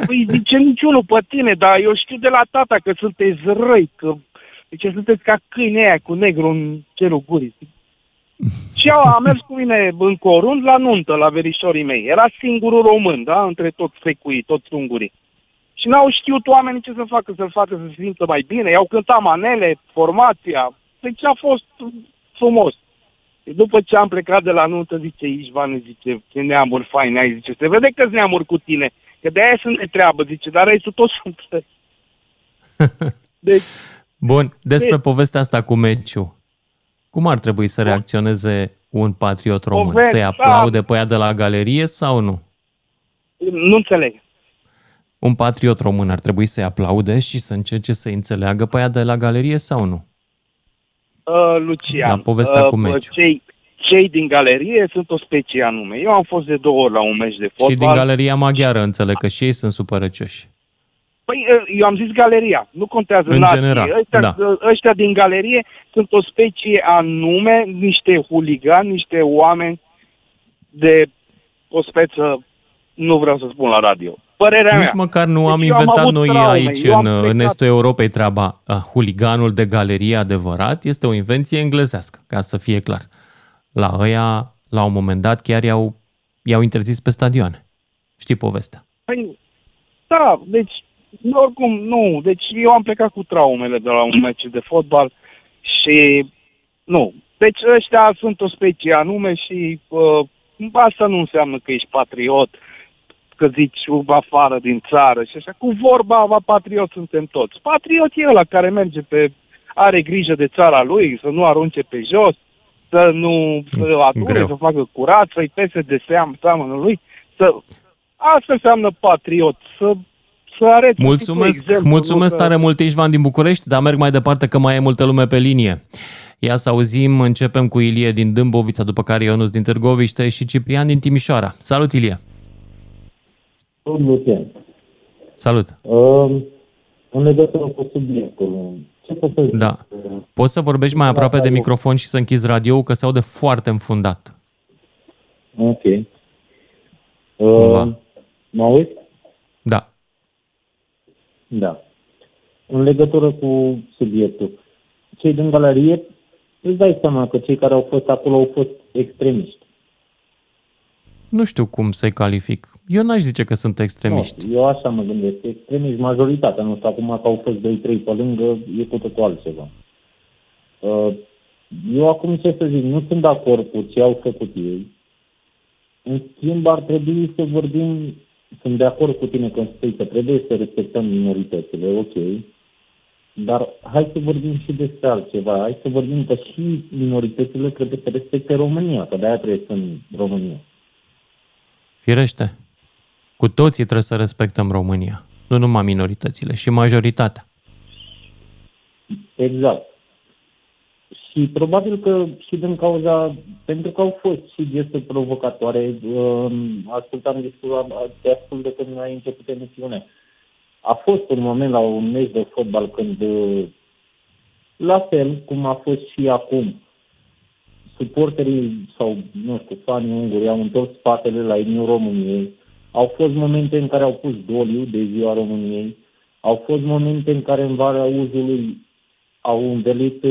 Păi, zice, niciunul pe tine, dar eu știu de la tata că sunteți răi, că, zice, sunteți ca câinii aia cu negru în cerul gurii. Zic. Și am mers cu mine în Corund la nuntă, la verișorii mei. Era singurul român, da? Între toți secuii, toți ungurii. Și n-au știut oamenii ce să facă, să-l facă să se simtă mai bine. I-au cântat manele, formația. Deci a fost frumos. După ce am plecat de la nuntă, zice Ișvan, zice, ce neamuri fain ai, zice, se vede că-s neamuri cu tine, că de-aia sunt de treabă, zice, dar restul toți sunt plăci. Deci, bun, despre povestea asta cu meciul. Cum ar trebui să reacționeze un patriot român? Să-i aplaude pe ea de la galerie sau nu? Nu înțeleg. Un patriot român ar trebui să-i aplaude și să încerce să-i înțeleagă pe ea de la galerie sau nu? Lucian, la povestea cu meciul. Cei din galerie sunt o specie anume. Eu am fost de două ori la un meci de fotbal. Și din galeria maghiară, înțeleg că și ei sunt supărăcioși. Păi, eu am zis galeria, nu contează nații. Ăștia din galerie sunt o specie anume, niște huligani, niște oameni de o speță, nu vreau să spun la radio. Părerea mea. Nici măcar nu am inventat noi aici, în estul Europei, treaba. Huliganul de galerie adevărat este o invenție englezească, ca să fie clar. La ăia, la un moment dat, chiar i-au interzis pe stadioane. Știi povestea? Păi, da, deci... Oricum, nu. Deci eu am plecat cu traumele de la un meci de fotbal și nu. Deci ăștia sunt o specie anume și asta nu înseamnă că ești patriot, că zici afară din țară și așa. Cu vorba, patriot suntem toți. Patriot e ăla care merge are grijă de țara lui, să nu arunce pe jos, să nu adune, să facă curat, să-i pese de seamănul lui. Asta înseamnă patriot, Mulțumesc tare mult, Ișvan din București, dar merg mai departe că mai e multă lume pe linie. Ia să auzim, începem cu Ilie din Dâmbovița, după care Ionuț din Târgoviște și Ciprian din Timișoara. Salut, Ilie! Salut, Lucian! Salut! În legătură cu subiectul, ce poți da. Poți să vorbești mai aproape de microfon și să închizi radio-ul, că se aude foarte înfundat. Ok. Mă auzi? Da. Da. În legătură cu subiectul, cei din galerie, îți dai seama că cei care au fost acolo au fost extremiști. Nu știu cum să-i calific. Eu n-aș zice că sunt extremiști. No, eu așa mă gândesc. Extremiști majoritatea. Nu știu acum că au fost 2-3 pe lângă, e cu totul altceva. Eu acum ce să zic, nu sunt de acord cu ce au făcut ei. În schimb ar trebui să vorbim... Sunt de acord cu tine că trebuie să respectăm minoritățile, ok, dar hai să vorbim și despre altceva, hai să vorbim că și minoritățile trebuie să respecte România, că de-aia trebuie să în România. Firește, cu toții trebuie să respectăm România, nu numai minoritățile, și majoritatea. Exact. Și probabil că și din cauza, pentru că au fost și gesturi provocatoare, ascultam discuția, te ascult de când ai început emisiunea. A fost un moment la un meci de fotbal când, la fel cum a fost și acum, suporterii sau, nu știu, fanii unguri au întors spatele la imnul României, au fost momente în care au pus doliu de ziua României, au fost momente în care în vara uzului au învelit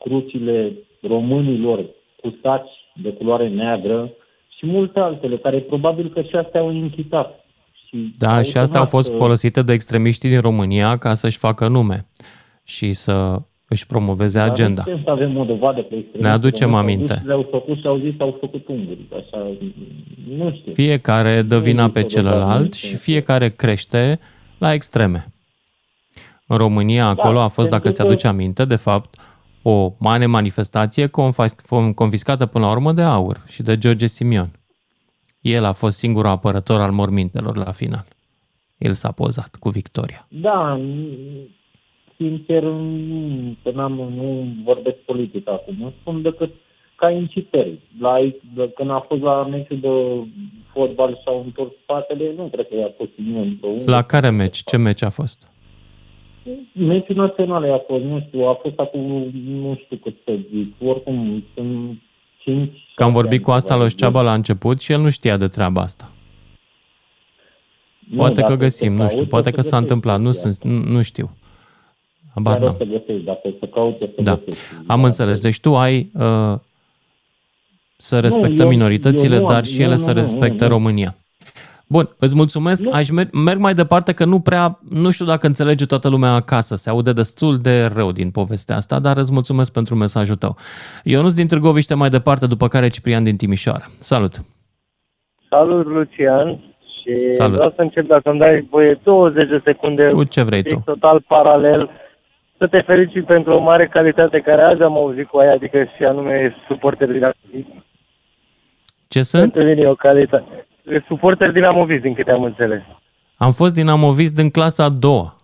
crucile românilor cu saci de culoare neagră și multe altele, care probabil că și astea au închitat. Da, și astea au fost folosite de extremiștii din România ca să-și facă nume și să își promoveze agenda. Să avem o dovadă pe extremiști. Ne aducem aminte. Le-au făcut și au zis, au făcut unguri. Așa, nu știu. Fiecare dă vina pe celălalt și fiecare crește la extreme. În România, acolo a fost, dacă ți-aduce aminte, de fapt, o mare manifestație confiscată până la urmă de aur și de George Simion. El a fost singurul apărător al mormintelor la final. El s-a pozat cu victoria. Da, sincer, nu vorbesc politic acum. Nu spun decât ca incitări. Când a fost la meciul de fotbal și-au întors spatele, nu cred că i-a fost nimeni. La care meci? Ce meci a fost? Meciul naționale a fost, nu știu, a fost acum, nu știu cât să zic, oricum sunt 5... Că am vorbit cu Asztalos Csaba la început și el nu știa de treaba asta. Poate că găsim, nu știu, poate că s-a întâmplat, nu știu. Abar n-am. Da, am înțeles. Deci tu ai să respectăm minoritățile, dar și ele să respecte România. Bun, îți mulțumesc. Merg mai departe, că nu știu dacă înțelege toată lumea acasă. Se aude destul de rău din povestea asta, dar îți mulțumesc pentru mesajul tău. Ionuț din Târgoviște mai departe, după care Ciprian din Timișoara. Salut! Salut, Lucian! Și salut. Vreau să încep, dacă îmi dai voie, 20 de secunde. Cu ce vrei tu. Total paralel. Să te felicit pentru o mare calitate care azi am auzit cu aia, adică și anume suporterii. Ce sunt? Suporteri dinamoviți, din câte am înțeles. Am fost dinamoviți din clasa a doua.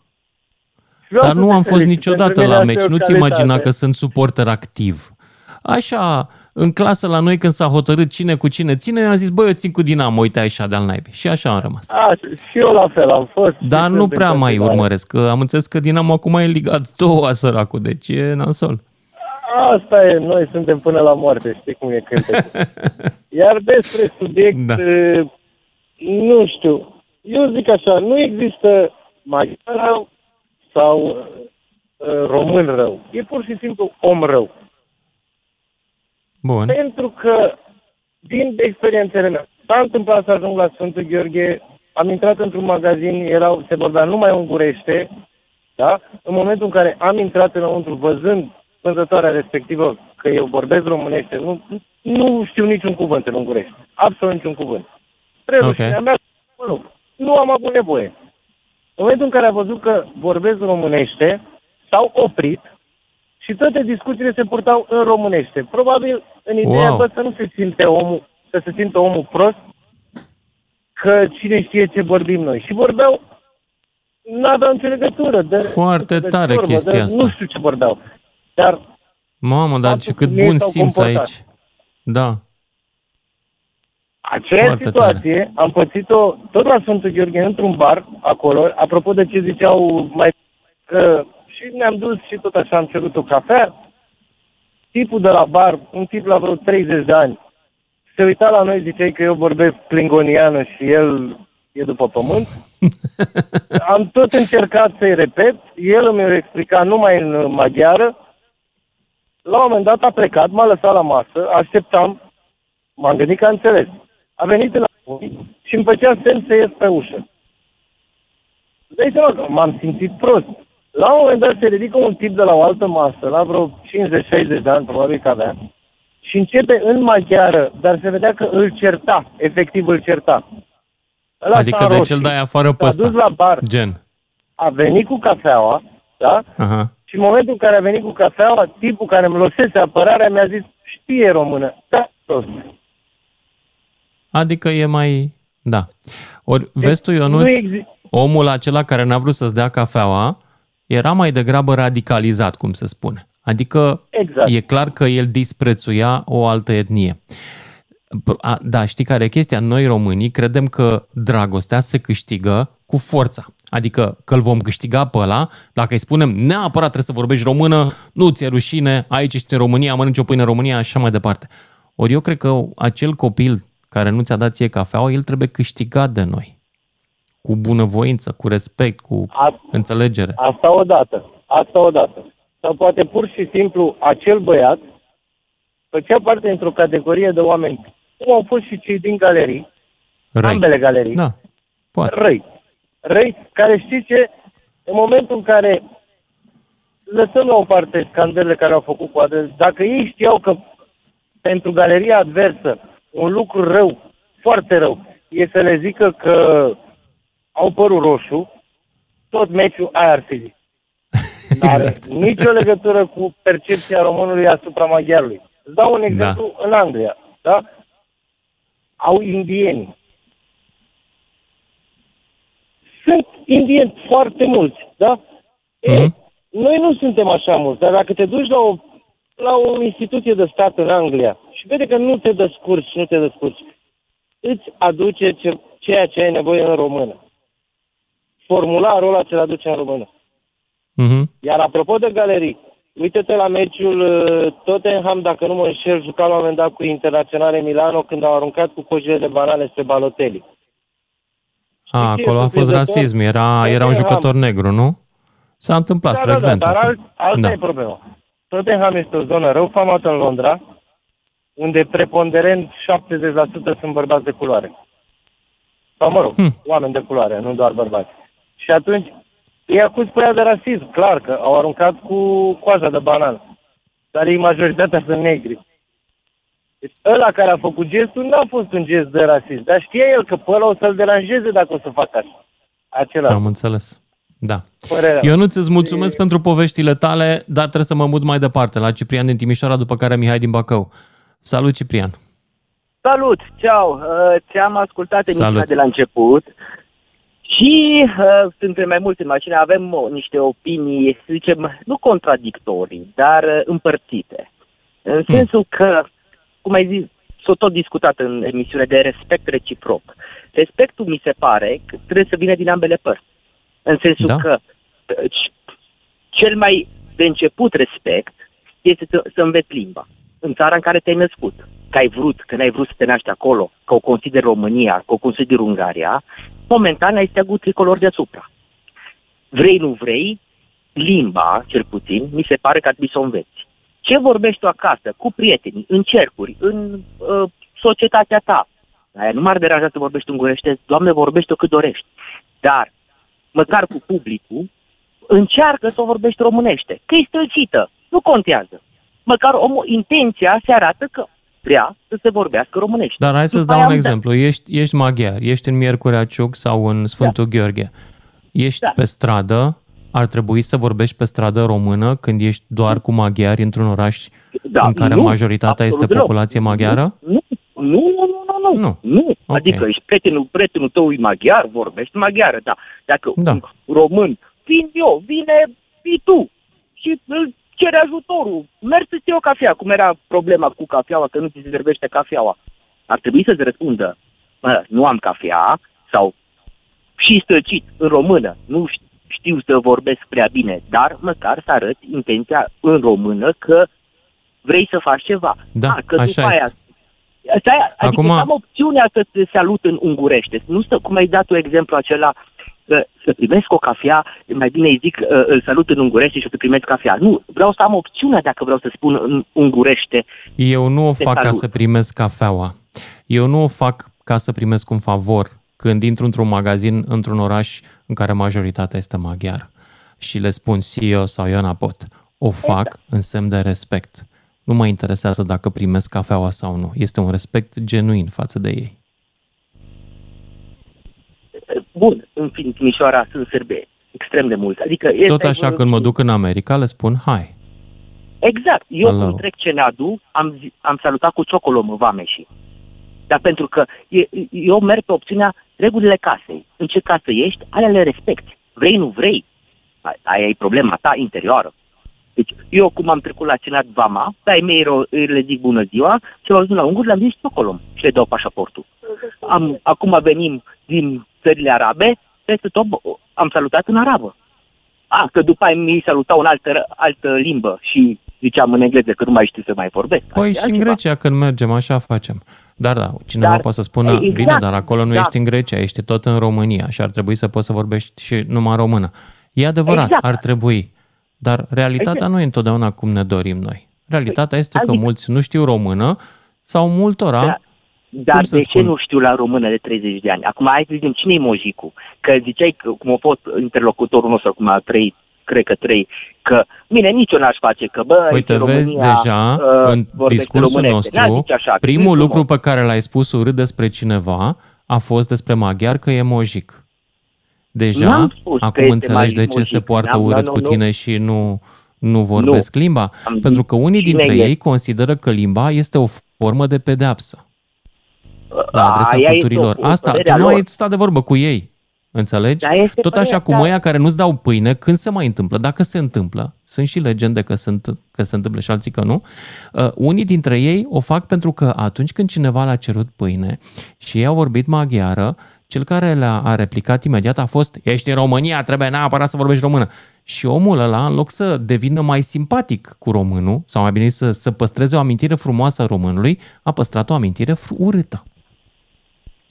Dar nu am fost niciodată la meci. Nu-ți imagina că sunt suporter activ. Așa, în clasă la noi, când s-a hotărât cine cu cine ține, eu am zis, băi, eu țin cu Dinamo, uite așa de-al naibii. Și așa am rămas. A, și eu la fel am fost. Dar nu prea mai urmăresc, că am înțeles că Dinamo acum e în Liga 2, săracul, deci e nasol. Asta e, noi suntem până la moarte, știi cum e cântecul. Iar despre subiect, da. Nu știu, eu zic așa, nu există maghiar rău sau român rău. E pur și simplu om rău. Bun. Pentru că, din experiențele mele, s-a întâmplat să ajung la Sfântul Gheorghe, am intrat într-un magazin, se vorbea numai ungurește, da? În momentul în care am intrat înăuntru, văzând vânzătoarea respectivă că eu vorbesc românește, nu știu niciun cuvânt în ungurește, absolut niciun cuvânt. Trebușinea mea, nu am avut nevoie. În momentul în care am văzut că vorbesc românește, s-au oprit, și toate discuțiile se purtau în românește. Probabil în ideea că să nu se simte omul, să se simtă omul prost, că cine știe ce vorbim noi. Și vorbeau, n-aveau nicio legătură. Foarte tare chestia asta. Nu știu ce vorbeau. Dar mamă, dar și cât bun simț aici. Da. Aceea situație am pățit-o tot la Sfântul Gheorghe, într-un bar, acolo, apropo de ce ziceau mai... Și ne-am dus și tot așa am cerut o cafea. Tipul de la bar, un tip la vreo 30 de ani, se uita la noi, zicea că eu vorbesc klingoniană și el e după pământ. Am tot încercat să-i repet, el îmi explica numai în maghiară. La un moment dat a plecat, m-a lăsat la masă, așteptam, m-am gândit că am înțeles. A venit la noi și îmi făcea semn să ies pe ușă. Deci m-am simțit prost. La un moment dat se ridică un tip de la o altă masă, la vreo 50-60 de ani, probabil că avea, și începe în maghiară, dar se vedea că îl certa, efectiv îl certa. Ăla adică de cel dai afară pe ăsta. S-a dus la bar, gen. A venit cu cafeaua, da? Aha. Și în momentul în care a venit cu cafeaua, tipul care îmi lăsese apărarea mi-a zis, știe română, da, prost. Adică e mai... da. Ori, vezi tu, Ionuț, omul acela care n-a vrut să-ți dea cafeaua, era mai degrabă radicalizat, cum se spune. Adică exact. E clar că el disprețuia o altă etnie. Da, știi care e chestia? Noi românii credem că dragostea se câștigă cu forța. Adică că îl vom câștiga pe ăla, dacă îi spunem neapărat trebuie să vorbești română, nu ți-e rușine, aici ești în România, mănânci o pâine în România, așa mai departe. Ori eu cred că acel copil care nu ți-a dat ție cafeaua, el trebuie câștigat de noi. Cu bunăvoință, cu respect, cu înțelegere. Asta odată. Sau poate pur și simplu acel băiat făcea parte într-o categorie de oameni. Cum au fost și cei din galerii, răi. Ambele galerii, da, poate. Răi, care știi ce? În momentul în care lăsăm la o parte scandelele care au făcut cu adresa, dacă ei știau că pentru galeria adversă un lucru rău, foarte rău, e să le zică că au părul roșu, tot meciul aia ar fi zis. Dar exact. Nicio legătură cu percepția românului asupra maghiarului. Îți dau un exemplu în Anglia. Da? Au indieni. Sunt indieni foarte mulți. Da? Noi nu suntem așa mulți, dar dacă te duci la o instituție de stat în Anglia și vede că nu te descurci, îți aduce ceea ce ai nevoie în română. Formularul ăla ți-l aduce în română. Iar apropo de galerii, uite-te la meciul Tottenham, dacă nu mă înșel, juca la un moment dat cu Internazionale Milano, când au aruncat cu cojile de banane spre Balotelli. Acolo a fost rasism, era un jucător negru, nu? S-a întâmplat frecvent. Dar asta e problema. Tottenham este o zonă rău famată în Londra, unde preponderent 70% sunt bărbați de culoare. Sau, mă rog, oameni de culoare, nu doar bărbați. Și atunci îi acuz pe ea de rasism, clar că au aruncat cu coaza de banană. Dar ei, majoritatea, sunt negri. Deci ăla care a făcut gestul n-a fost un gest de rasism, dar știa el că pe ăla o să-l deranjeze dacă o să facă așa. Acela. Am înțeles. Da. Ionuț, îți mulțumesc pentru poveștile tale, dar trebuie să mă mut mai departe, la Ciprian din Timișoara, după care Mihai din Bacău. Salut, Ciprian! Salut! Ceau! Ți-am ascultat emisiunea de la început și suntem mai mulți în mașină, avem niște opinii, să zicem, nu contradictorii, dar împărțite. În sensul că, cum ai zis, s-o tot discutat în emisiune de respect reciproc. Respectul, mi se pare, că trebuie să vină din ambele părți. În sensul că cel mai de început respect este să înveți limba. În țara în care te-ai născut, că ai vrut, că n-ai vrut să te naști acolo, că o consideri România, că o consideri Ungaria, momentan ai steagul tricolor deasupra. Vrei, nu vrei, limba, cel puțin, mi se pare că ar trebui să o înveți. Ce vorbești tu acasă, cu prietenii, în cercuri, în societatea ta? Aia nu m-ar deranja să vorbești ungurește, Doamne, vorbește-o cât dorești. Dar, măcar cu publicul, încearcă să o vorbești românește. Că e străcită, nu contează. Măcar omul, intenția se arată că vrea să se vorbească românește. Dar hai să-ți dau un exemplu. Ești maghiar, ești în Miercurea Ciuc sau în Sfântul Gheorghe. Ești pe stradă, ar trebui să vorbești pe stradă română când ești doar cu maghiari într-un oraș în care majoritatea este populație maghiară? Nu. Okay. Adică ești prietenul tău e maghiar, vorbești maghiară, da. Dacă un român, vine tu și îl cere ajutorul, mergi să-ți iei o cafea, cum era problema cu cafeaua, că nu ți se servește cafeaua. Ar trebui să-ți răspundă, nu am cafea, sau și stăcit în română, nu știu să vorbesc prea bine, dar măcar să arăți intenția în română că vrei să faci ceva. Da, că așa după aia, asta, adică am opțiunea să te salut în ungurește. Nu stă, cum ai dat tu exemplu acela, să primesc o cafea, mai bine îi zic, îl salut în ungurește și o să primesc cafea. Nu, vreau să am opțiunea dacă vreau să spun în ungurește. Eu nu o fac ca să primesc cafeaua. Eu nu o fac ca să primesc un favor când intru într-un magazin, într-un oraș în care majoritatea este maghiară și le spun eu sau eu napot. O fac în semn de respect. Nu mă interesează dacă primesc cafeaua sau nu. Este un respect genuin față de ei. Bun, în Timișoara sunt sârbe extrem de mulți. Adică tot așa când mă duc în America, le spun hai. Exact. Eu când trec Cenadu, am salutat cu ciocolomă vameșii. Dar pentru că eu merg pe opțiunea regulile casei. În ce casă ești, alea le respecti. Vrei, nu vrei. Aia e problema ta interioară. Deci, eu cum am trecut la Cenat Vama, pe ai mei le zic bună ziua, și m-am dus la ungur, le-am zis Stocolom și le dau pașaportul. Acum venim din țările arabe, peste tot am salutat în arabă. Că după aia mi-i salutau în altă limbă și ziceam în engleză că nu mai știu să mai vorbesc. Păi și în Grecia când mergem, așa facem. Dar cineva poate să spună, bine, dar acolo nu ești în Grecia, ești tot în România și ar trebui să poți să vorbești și numai română. E adevărat, ar trebui. Dar realitatea nu e întotdeauna cum ne dorim noi. Realitatea este că mulți nu știu română sau multora... Dar de ce nu știu la română de 30 de ani? Acum hai să zicem, cine-i mojicu? Că ziceai, că, cum a fost interlocutorul nostru acum a trei, cred că trei, că bine, nici eu n-aș face, că bă... Uite, vezi deja în discursul nostru, așa, primul lucru pe care l-ai spus urât despre cineva a fost despre maghiar că e mojic. Deja, acum înțelegi de ce se poartă urât cu tine și nu vorbesc limba. Pentru că unii dintre ei consideră că limba este o formă de pedeapsă la adresa culturilor. Asta, tu nu ai stat de vorbă cu ei, înțelegi? Tot așa cum ăia care nu-ți dau pâine, când se mai întâmplă, dacă se întâmplă, sunt și legende că se întâmplă și alții că nu, unii dintre ei o fac pentru că atunci când cineva le-a cerut pâine și ei au vorbit maghiară, cel care a replicat imediat a fost ești în România, trebuie neapărat să vorbești română. Și omul ăla, în loc să devină mai simpatic cu românul, sau mai bine să păstreze o amintire frumoasă a românului, a păstrat o amintire urâtă.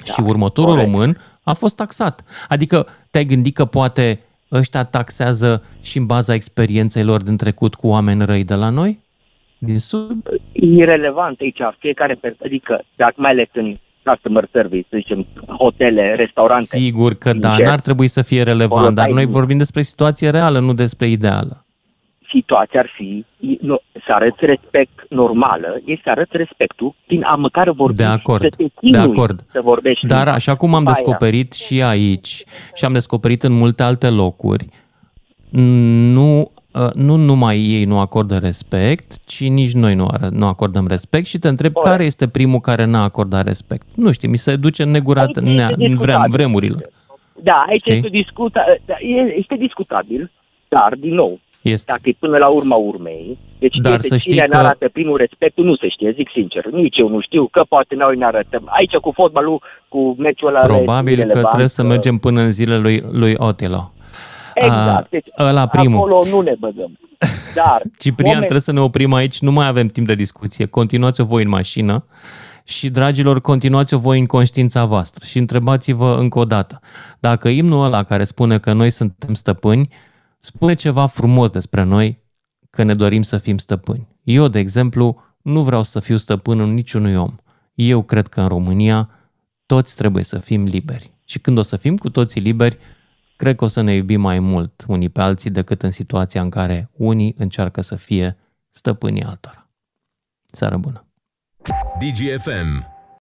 Da, și următorul român a fost taxat. Adică te-ai gândit că poate ăștia taxează și în baza experienței lor din trecut cu oameni răi de la noi? Din sud? Irelevant aici. Fiecare, adică, dacă mai ales în customer service, să zicem, hotele, restaurante. Sigur că da, n-ar trebui să fie relevant, dar noi vorbim despre situație reală, nu despre ideală. Situația ar fi să arăți respect normală, e să arăți respectul prin a măcar vorbi, de acord, să te chinui, de acord, să vorbești. Dar așa cum am descoperit și aici și am descoperit în multe alte locuri, nu numai ei nu acordă respect, ci nici noi nu acordăm respect și te întreb care este primul care n-a acordat respect. Nu știu, mi se duce în negurat în vremurile. Da, aici este discutabil, dar din nou, este. Dacă e până la urmei, deci dar să știi că arată primul respectul, nu se știe, zic sincer. Nici eu nu știu, că poate noi ne arătăm. Aici cu fotbalul, cu meciul ăla... Probabil că trebuie să mergem până în zilele lui Otelo. Exact, deci acolo nu ne băgăm. Dar Ciprian, trebuie să ne oprim aici, nu mai avem timp de discuție. Continuați-o voi în mașină și, dragilor, continuați-o voi în conștiința voastră și întrebați-vă încă o dată. Dacă imnul ăla care spune că noi suntem stăpâni spune ceva frumos despre noi, că ne dorim să fim stăpâni. Eu, de exemplu, nu vreau să fiu stăpân în niciunui om. Eu cred că în România toți trebuie să fim liberi. Și când o să fim cu toții liberi, cred că o să ne iubim mai mult unii pe alții decât în situația în care unii încearcă să fie stăpânii altora. Seară bună! DGFM